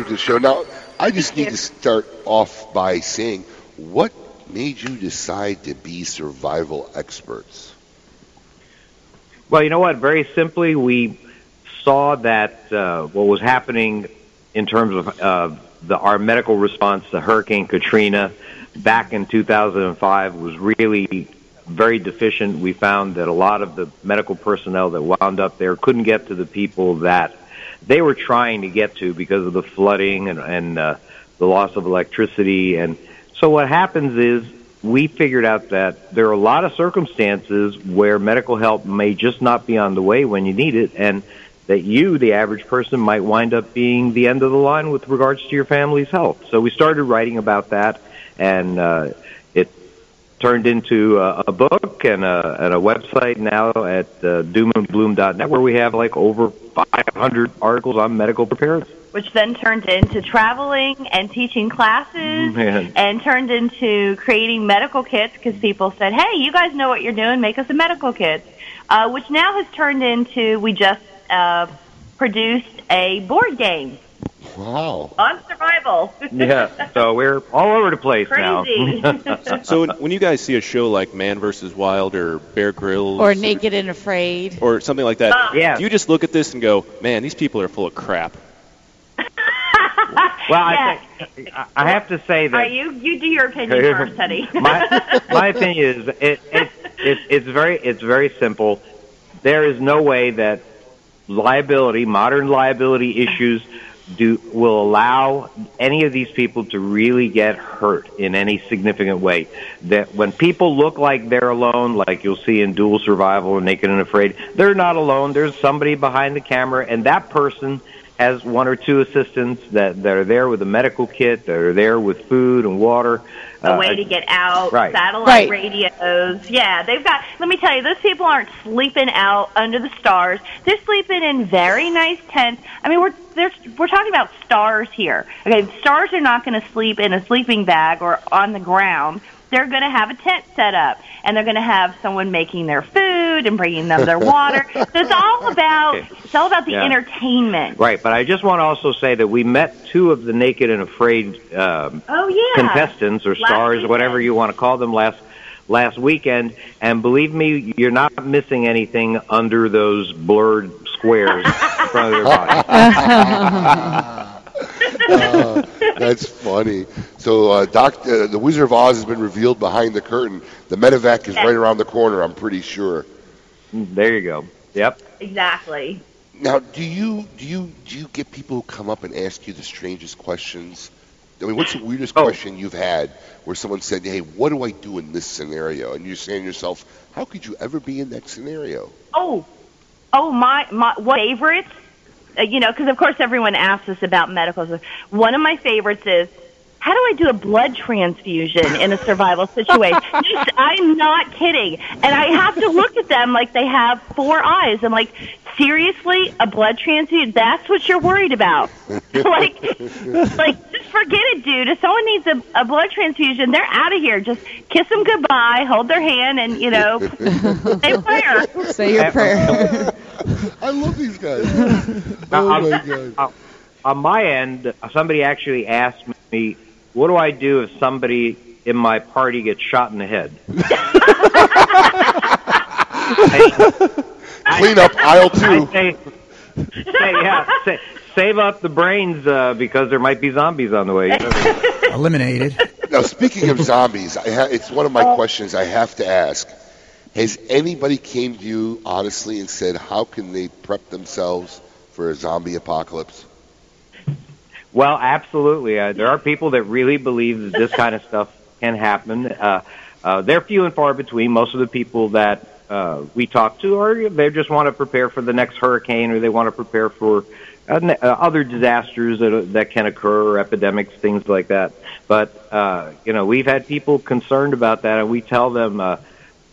to the show. Now, I just need to start off by saying, what made you decide to be survival experts? Well, you know what? Very simply, we saw that what was happening in terms of our medical response to Hurricane Katrina back in 2005 was really very deficient. We found that a lot of the medical personnel that wound up there couldn't get to the people that they were trying to get to because of the flooding and the loss of electricity. And so what happens is we figured out that there are a lot of circumstances where medical help may just not be on the way when you need it, and that you, the average person, might wind up being the end of the line with regards to your family's health. So we started writing about that, and it turned into a book and a website now at doomandbloom.net, where we have like over 500 articles on medical preparedness. Which then turned into traveling and teaching classes, and turned into creating medical kits, because people said, hey, you guys know what you're doing, make us a medical kit, which now has turned into, we just produced a board game. Wow. On survival. Yeah, so we're all over the place. Crazy. Now. So when you guys see a show like Man vs. Wild or Bear Grylls or Naked and Afraid or something like that, do you just look at this and go, man, these people are full of crap? Well, yeah. I have to say that... You do your opinion first, Teddy. My opinion is it's very simple. There is no way that modern liability issues will allow any of these people to really get hurt in any significant way. That when people look like they're alone, like you'll see in Dual Survival or Naked and Afraid, they're not alone. There's somebody behind the camera, and that person has one or two assistants that are there with a medical kit, that are there with food and water. A way to get out, right. Satellite radios. Yeah, they've got, let me tell you, those people aren't sleeping out under the stars. They're sleeping in very nice tents. I mean, we're talking about stars here. Okay, stars are not going to sleep in a sleeping bag or on the ground. They're going to have a tent set up, and they're going to have someone making their food and bringing them their water. So it's all about the entertainment. Right, but I just want to also say that we met two of the Naked and Afraid contestants or stars or whatever you want to call them last weekend, and believe me, you're not missing anything under those blurred squares in front of their body. That's funny. So, the Wizard of Oz has been revealed behind the curtain. The medevac is right around the corner, I'm pretty sure. There you go. Yep. Exactly. Now, do you get people who come up and ask you the strangest questions? I mean, what's the weirdest question you've had where someone said, hey, what do I do in this scenario? And you're saying to yourself, how could you ever be in that scenario? Oh, my favorites. You know, because, of course, everyone asks us about medical stuff. One of my favorites is, how do I do a blood transfusion in a survival situation? I'm not kidding. And I have to look at them like they have four eyes. I'm like, seriously? A blood transfusion? That's what you're worried about? like, just forget it, dude. If someone needs a blood transfusion, they're out of here. Just kiss them goodbye, hold their hand, and, you know, say a prayer. Say your prayer. I love these guys. Oh, my God. On my end, somebody actually asked me, what do I do if somebody in my party gets shot in the head? Clean up aisle two. Save up the brains because there might be zombies on the way. Eliminated. Now, speaking of zombies, it's one of my questions I have to ask. Has anybody came to you honestly and said, how can they prep themselves for a zombie apocalypse? Well, absolutely. There are people that really believe that this kind of stuff can happen. They're few and far between. Most of the people that we talk to they just want to prepare for the next hurricane, or they want to prepare for other disasters that can occur, or epidemics, things like that. But, you know, we've had people concerned about that, and we tell them,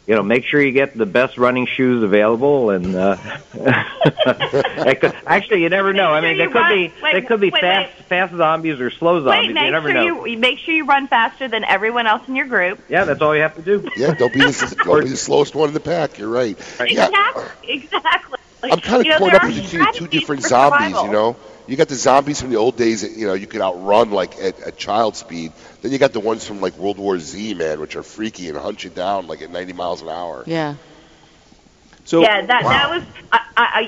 you know, make sure you get the best running shoes available, and actually, you never know. I mean, they could be fast zombies or slow zombies. You never know. Make sure you run faster than everyone else in your group. Yeah, that's all you have to do. Yeah, don't be the slowest one in the pack. You're right. Exactly. I'm kind of caught up between two different zombies. Survival. You know, you got the zombies from the old days that, you know, you could outrun like at child speed. Then you got the ones from, like, World War Z, man, which are freaky and hunt you down, like, at 90 miles an hour. Yeah. So, yeah, that was,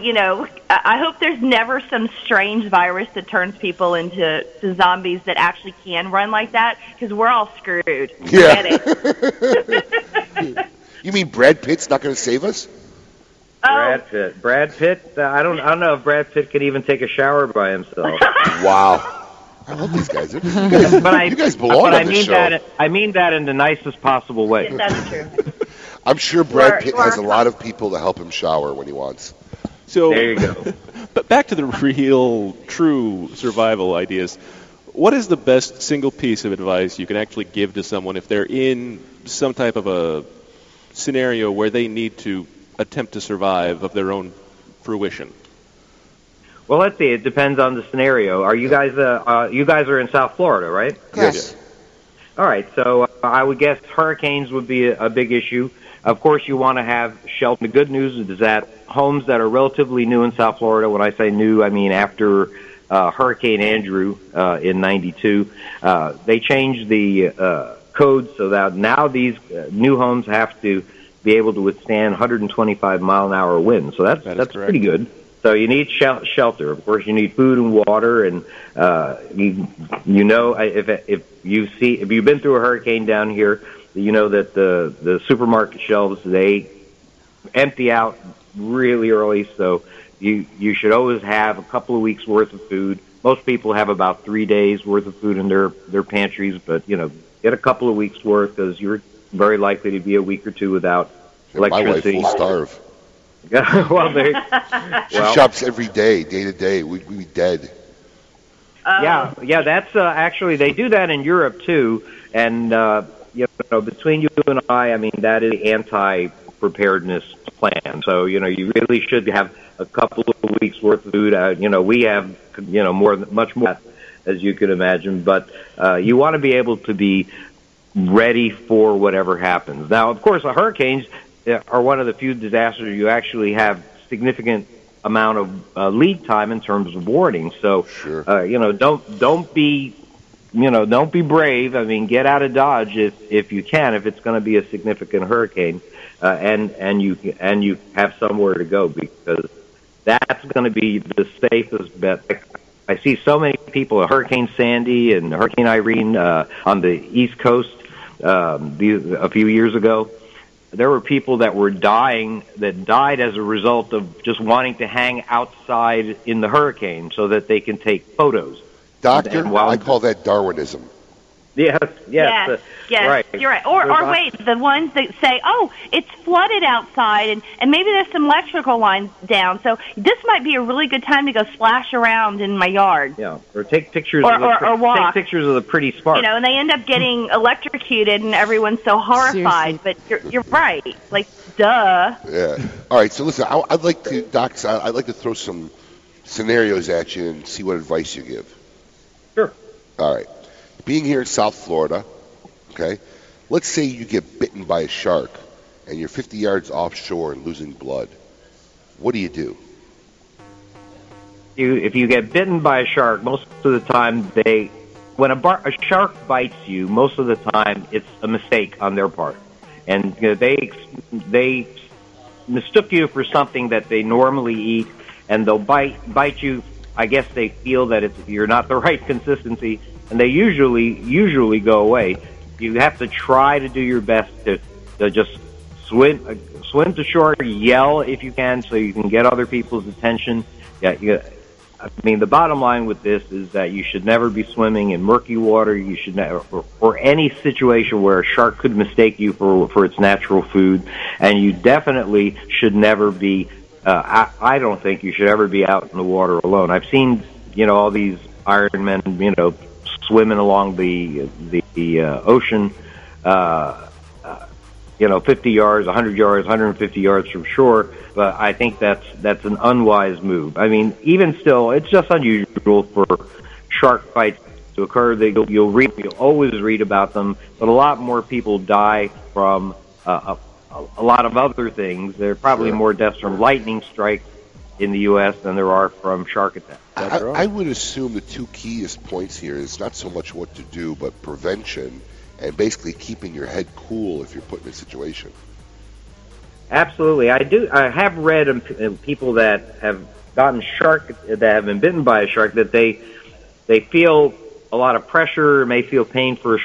you know, I hope there's never some strange virus that turns people into zombies that actually can run like that, because we're all screwed. Yeah. Get it. You mean Brad Pitt's not going to save us? Brad Pitt. Brad Pitt. I don't know if Brad Pitt could even take a shower by himself. Wow. I love these guys. You guys belong on the show. I mean that in the nicest possible way. Yeah, that's true. I'm sure Brad Pitt has a lot of people to help him shower when he wants. So, there you go. But back to the real, true survival ideas. What is the best single piece of advice you can actually give to someone if they're in some type of a scenario where they need to attempt to survive of their own fruition? Well, let's see. It depends on the scenario. Are you guys? You guys are in South Florida, right? Yes. All right. So I would guess hurricanes would be a big issue. Of course, you want to have shelter. The good news is that homes that are relatively new in South Florida. When I say new, I mean after Hurricane Andrew in '92, they changed the code so that now these new homes have to be able to withstand 125-mile-an-hour winds. So that's pretty good. So you need shelter. Of course, you need food and water, and if you've been through a hurricane down here, you know that the supermarket shelves, they empty out really early. So you should always have a couple of weeks worth of food. Most people have about 3 days worth of food in their pantries, but get a couple of weeks worth because you're very likely to be a week or two without electricity. My wife will starve. She shops every day to day. We'd be dead. That's actually they do that in Europe too. And between you and I mean that is anti-preparedness plan. So you really should have a couple of weeks worth of food. We have much more as you could imagine. But you want to be able to be ready for whatever happens. Now, of course, the hurricanes are one of the few disasters you actually have significant amount of lead time in terms of warning. So, sure. Don't be brave. I mean, get out of Dodge if you can, if it's going to be a significant hurricane, and you have somewhere to go, because that's going to be the safest bet. I see so many people, Hurricane Sandy and Hurricane Irene on the East Coast a few years ago. There were people that were dying, that died as a result of just wanting to hang outside in the hurricane so that they can take photos. Doctor, I call that Darwinism. Yes. Right. You're right. Or wait, the ones that say, oh, it's flooded outside and maybe there's some electrical lines down, so this might be a really good time to go splash around in my yard. Yeah, or take pictures or walk. Take pictures of the pretty sparks. And they end up getting electrocuted and everyone's so horrified. Seriously. But you're right. Like, duh. Yeah. All right, so listen, I'd like to throw some scenarios at you and see what advice you give. Sure. All right. Being here in South Florida, okay, let's say you get bitten by a shark and you're 50 yards offshore and losing blood. What do? If you get bitten by a shark, most of the time when a shark bites you, most of the time it's a mistake on their part. And they mistook you for something that they normally eat, and they'll bite you. I guess they feel that you're not the right consistency, and they usually go away. You have to try to do your best to just swim to shore, yell if you can, so you can get other people's attention. The bottom line with this is that you should never be swimming in murky water. You should never, or any situation where a shark could mistake you for its natural food, and you definitely should never be. I don't think you should ever be out in the water alone. I've seen all these Ironmen, swimming along the ocean, 50 yards, 100 yards, 150 yards from shore. But I think that's an unwise move. I mean, even still, it's just unusual for shark bites to occur. You'll always read about them, but a lot more people die from a lot of other things. There are probably more deaths from lightning strikes in the U.S. than there are from shark attacks. I would assume the two keyest points here is not so much what to do, but prevention and basically keeping your head cool if you're put in a situation. Absolutely. I have read people that have been bitten by a shark, that they feel a lot of pressure, may feel pain for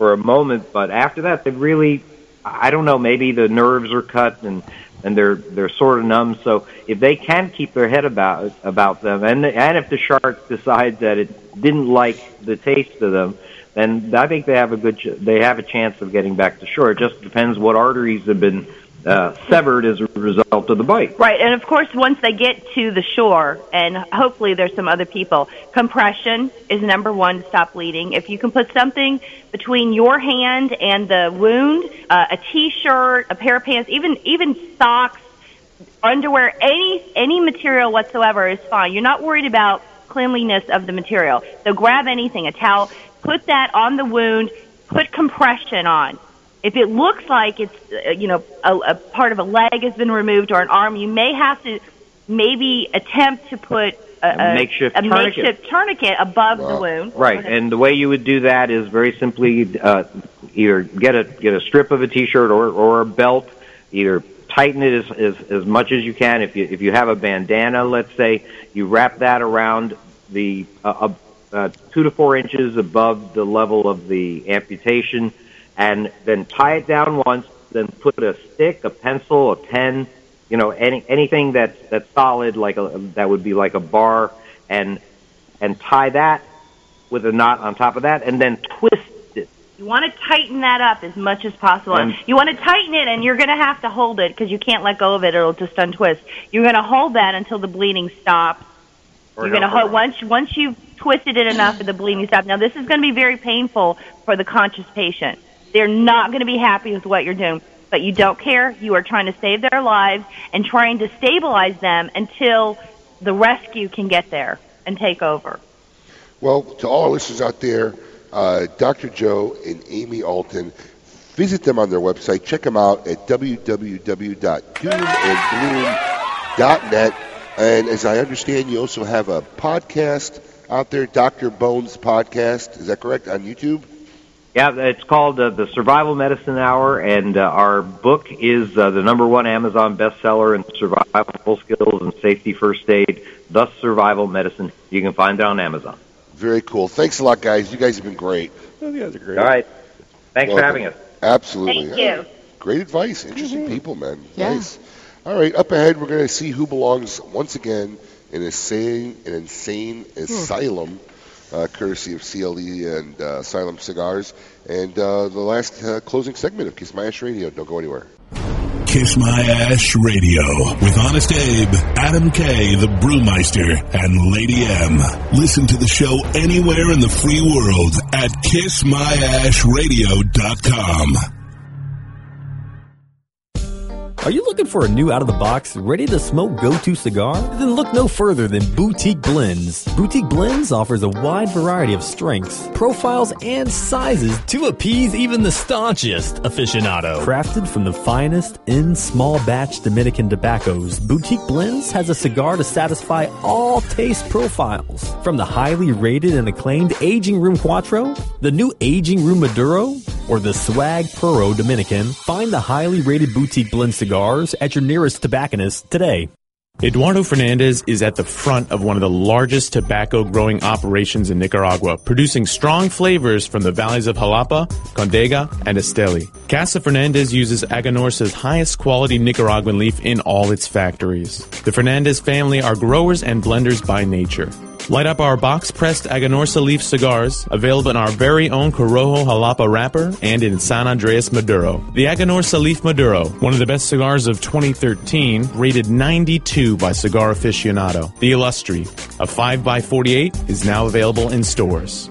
a moment, but after that they really, I don't know, maybe the nerves are cut and and they're sort of numb. So if they can keep their head about them, and if the shark decides that it didn't like the taste of them, then I think they have a chance of getting back to shore. It just depends what arteries have been severed as a result of the bite. Right, and of course, once they get to the shore, and hopefully there's some other people, compression is number one to stop bleeding. If you can put something between your hand and the wound, a T-shirt, a pair of pants, even socks, underwear, any material whatsoever is fine. You're not worried about cleanliness of the material. So grab anything, a towel, put that on the wound, put compression on. If it looks like it's, a part of a leg has been removed or an arm, you may have to maybe attempt to put a makeshift tourniquet above the wound. Right, and the way you would do that is very simply either get a strip of a T-shirt or a belt, either tighten it as much as you can. If you have a bandana, let's say, you wrap that around the 2 to 4 inches above the level of the amputation, and then tie it down once, then put a stick, a pencil, a pen, anything that's solid, that would be like a bar, and tie that with a knot on top of that, and then twist it. You want to tighten that up as much as possible. You want to tighten it, and you're going to have to hold it because you can't let go of it. It'll just untwist. You're going to hold that until the bleeding stops. You're going to hold once you've twisted it enough for the bleeding stops. Now, this is going to be very painful for the conscious patient. They're not going to be happy with what you're doing, but you don't care. You are trying to save their lives and trying to stabilize them until the rescue can get there and take over. Well, to all our listeners out there, Dr. Joe and Amy Alton, visit them on their website. Check them out at www.doomandbloom.net. And as I understand, you also have a podcast out there, Dr. Bones Podcast. Is that correct, on YouTube? Yeah, it's called The Survival Medicine Hour, and our book is the #1 Amazon bestseller in survival skills and safety first aid, Thus Survival Medicine. You can find it on Amazon. Very cool. Thanks a lot, guys. You guys have been great. Oh, you guys are great. All right. Thanks for having us. Absolutely. Thank you. Great advice. Interesting people, man. Yeah. Nice. All right, up ahead, we're going to see who belongs once again in an insane asylum, courtesy of CLE and Asylum Cigars, and the last closing segment of Kiss My Ash Radio. Don't go anywhere. Kiss My Ash Radio with Honest Abe, Adam K., the Brewmeister, and Lady M. Listen to the show anywhere in the free world at kissmyashradio.com. Are you looking for a new out-of-the-box, ready-to-smoke go-to cigar? Then look no further than Boutique Blends. Boutique Blends offers a wide variety of strengths, profiles, and sizes to appease even the staunchest aficionado. Crafted from the finest in small-batch Dominican tobaccos, Boutique Blends has a cigar to satisfy all taste profiles. From the highly rated and acclaimed Aging Room Cuatro, the new Aging Room Maduro, or the Swag Puro Dominican, find the highly rated Boutique Blend cigar at your nearest tobacconist today. Eduardo Fernandez is at the front of one of the largest tobacco growing operations in Nicaragua, producing strong flavors from the valleys of Jalapa, Condega, and Esteli. Casa Fernandez uses Aganorsa's highest quality Nicaraguan leaf in all its factories. The Fernandez family are growers and blenders by nature. Light up our box-pressed Aganorsa leaf cigars, available in our very own Corojo Jalapa wrapper and in San Andres Maduro. The Aganorsa Leaf Maduro, one of the best cigars of 2013, rated 92 by Cigar Aficionado. The Illustri, a 5x48, is now available in stores.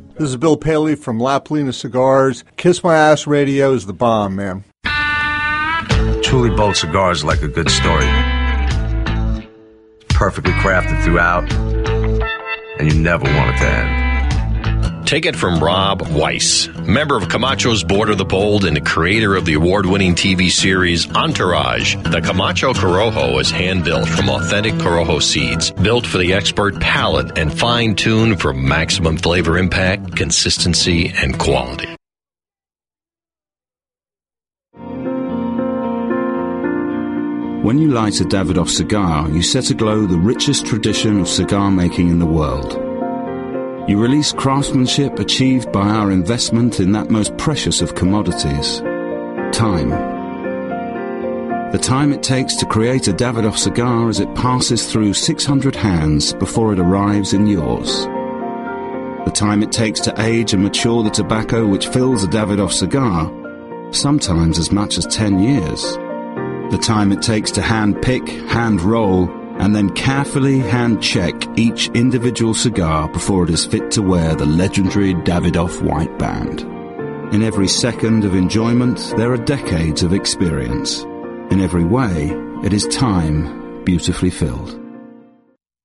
This is Bill Paley from La Polina Cigars. Kiss My Ash Radio is the bomb, man. Truly bold cigars like a good story. Perfectly crafted throughout, and you never want it to end. Take it from Rob Weiss, member of Camacho's Board of the Bold and the creator of the award-winning TV series Entourage. The Camacho Corojo is hand-built from authentic Corojo seeds, built for the expert palate and fine-tuned for maximum flavor impact, consistency, and quality. When you light a Davidoff cigar, you set aglow the richest tradition of cigar making in the world. You release craftsmanship achieved by our investment in that most precious of commodities, time. The time it takes to create a Davidoff cigar as it passes through 600 hands before it arrives in yours. The time it takes to age and mature the tobacco which fills a Davidoff cigar, sometimes as much as 10 years. The time it takes to hand-pick, hand-roll, and then carefully hand-check each individual cigar before it is fit to wear the legendary Davidoff white band. In every second of enjoyment, there are decades of experience. In every way, it is time beautifully filled.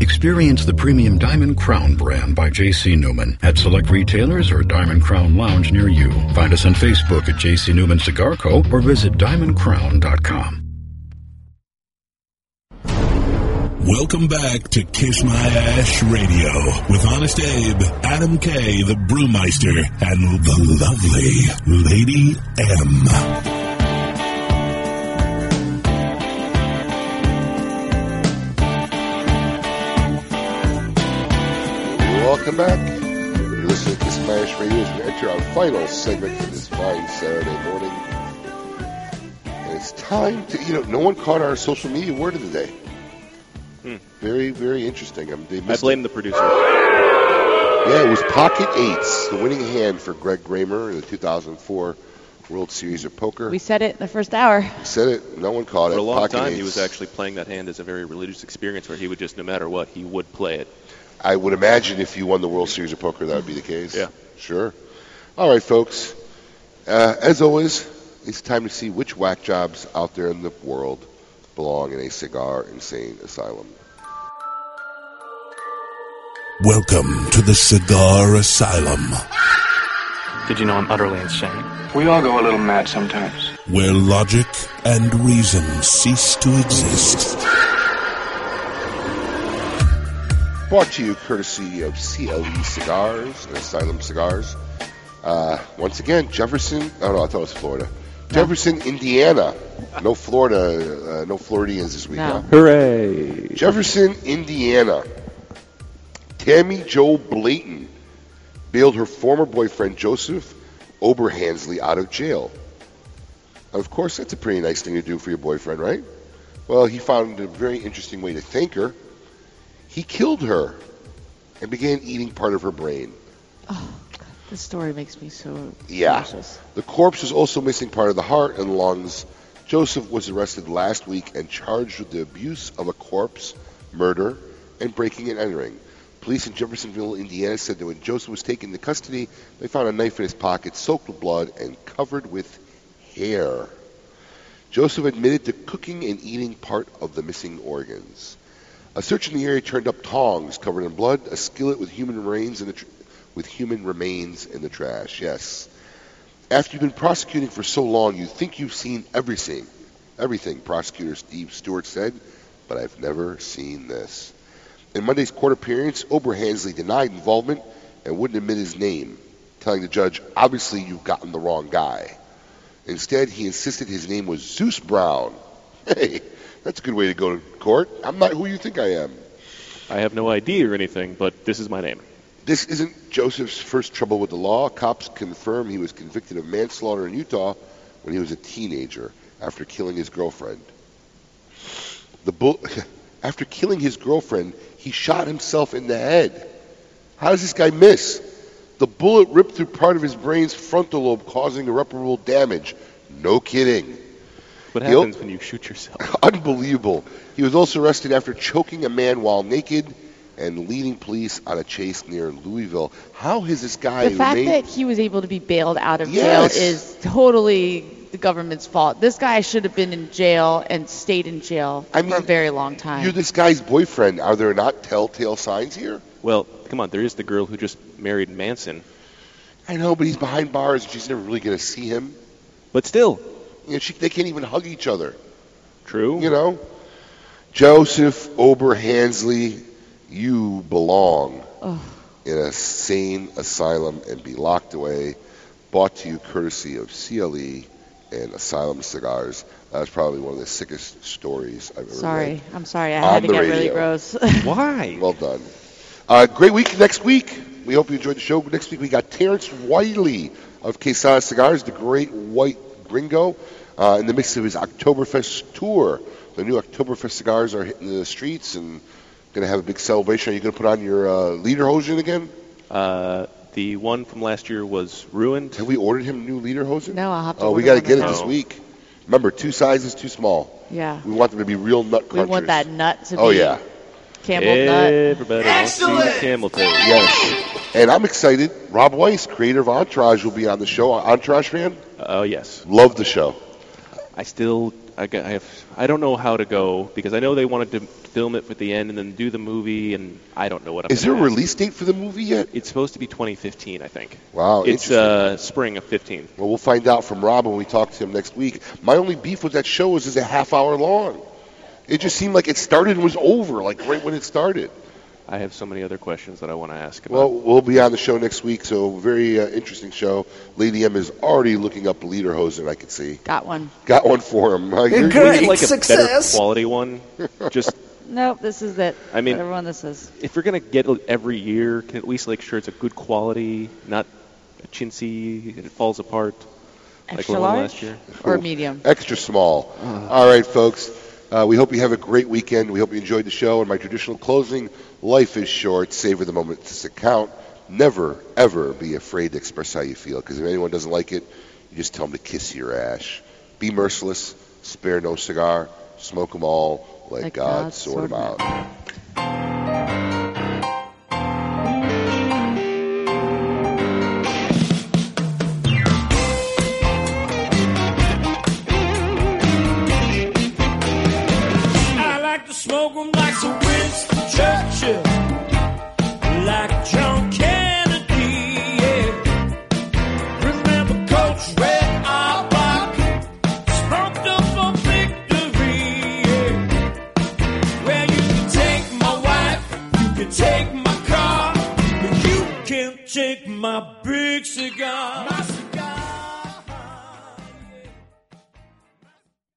Experience the premium Diamond Crown brand by J.C. Newman at select retailers or Diamond Crown Lounge near you. Find us on Facebook at J.C. Newman Cigar Co. or visit diamondcrown.com. Welcome back to Kiss My Ash Radio with Honest Abe, Adam K., the Brewmeister, and the lovely Lady M. Welcome back. You're listening to Smash Radio as we enter our final segment for this fine Saturday morning. And it's time to, no one caught our social media word of the day. Very, very interesting. I blame the producer. Yeah, it was Pocket Eights, the winning hand for Greg Gramer in the 2004 World Series of Poker. We said it the first hour. We said it. No one caught it. For a long time, he was actually playing that hand as a very religious experience where he would just, no matter what, he would play it. I would imagine if you won the World Series of Poker, that would be the case. Yeah. Sure. All right, folks. As always, it's time to see which whack jobs out there in the world belong in a cigar insane asylum. Welcome to the Cigar Asylum. Did you know I'm utterly insane? We all go a little mad sometimes. Where logic and reason cease to exist. Brought to you courtesy of CLE Cigars and Asylum Cigars. Once again, Jefferson. Oh no, I thought it was Florida. Jefferson, Indiana. No Florida. No Floridians this week. No. Huh? Hooray! Jefferson, Indiana. Tammy Jo Blayton bailed her former boyfriend Joseph Oberhansley out of jail. Of course, that's a pretty nice thing to do for your boyfriend, right? Well, he found a very interesting way to thank her. He killed her and began eating part of her brain. Oh, God, this story makes me so nauseous. The corpse was also missing part of the heart and lungs. Joseph was arrested last week and charged with the abuse of a corpse, murder, and breaking and entering. Police in Jeffersonville, Indiana said that when Joseph was taken into custody, they found a knife in his pocket, soaked with blood, and covered with hair. Joseph admitted to cooking and eating part of the missing organs. A search in the area turned up tongs covered in blood, a skillet with human remains in the trash. Yes. After you've been prosecuting for so long, you think you've seen everything. Everything, Prosecutor Steve Stewart said, but I've never seen this. In Monday's court appearance, Oberhansley denied involvement and wouldn't admit his name, telling the judge, obviously you've gotten the wrong guy. Instead, he insisted his name was Zeus Brown. Hey, that's a good way to go to court. I'm not who you think I am. I have no ID or anything, but this is my name. This isn't Joseph's first trouble with the law. Cops confirm he was convicted of manslaughter in Utah when he was a teenager after killing his girlfriend. After killing his girlfriend, he shot himself in the head. How does this guy miss? The bullet ripped through part of his brain's frontal lobe, causing irreparable damage. No kidding. What happens when you shoot yourself? Unbelievable. He was also arrested after choking a man while naked and leading police on a chase near Louisville. How is this guy... The fact that he was able to be bailed out of jail is totally the government's fault. This guy should have been in jail and stayed in jail for a very long time. You're this guy's boyfriend. Are there not telltale signs here? Well, come on. There is the girl who just married Manson. I know, but he's behind bars and she's never really going to see him. But still... You know, they can't even hug each other. True. You know? Joseph Oberhansley, you belong in a sane asylum and be locked away. Bought to you courtesy of CLE and Asylum Cigars. That was probably one of the sickest stories I've ever read. I'm sorry. I had to get really gross. Why? Well done. Great week next week. We hope you enjoyed the show. Next week we got Terrence Wiley of Quesada Cigars, the great white gringo, in the midst of his Oktoberfest tour. The new Oktoberfest cigars are hitting the streets and going to have a big celebration. Are you going to put on your Lederhosen again? The one from last year was ruined. Have we ordered him new Lederhosen? No, I'll have to order one. We got to get it this week. Remember, 2 sizes too small. Yeah. We want them to be real nut crunchers. We want that nut to be camel nut. Everybody wants to camel toe. Yes. And I'm excited. Rob Weiss, creator of Entourage, will be on the show. Entourage fan? Oh, yes. Love the show. I don't know how to go because I know they wanted to film it at the end and then do the movie, and I don't know what I'm going to do. Is there a release date for the movie yet? It's supposed to be 2015, I think. Wow, it's spring of 15. Well, we'll find out from Rob when we talk to him next week. My only beef with that show is it's a half hour long. It just seemed like it started and was over, like right when it started. I have so many other questions that I want to ask about. Well, we'll be on the show next week, so very interesting show. Lady M is already looking up Lederhosen, I can see. Got one for him. Great like success. A better quality one. Nope, this is it. I mean, everyone, this is. If you're going to get it every year, can at least make sure it's a good quality, not a chintzy, it falls apart. Extra like large last year. Or medium. Extra small. All right, folks. We hope you have a great weekend. We hope you enjoyed the show. And my traditional closing, life is short. Savor the moment to account. Never, ever be afraid to express how you feel. Because if anyone doesn't like it, you just tell them to kiss your ash. Be merciless. Spare no cigar. Smoke them all. Let God sort them out. Smoke 'em like some Winston Churchill, like John Kennedy, yeah. Remember Coach Red Auerbach, smoked up for victory, yeah. Well, you can take my wife, you can take my car, but you can't take my big cigar.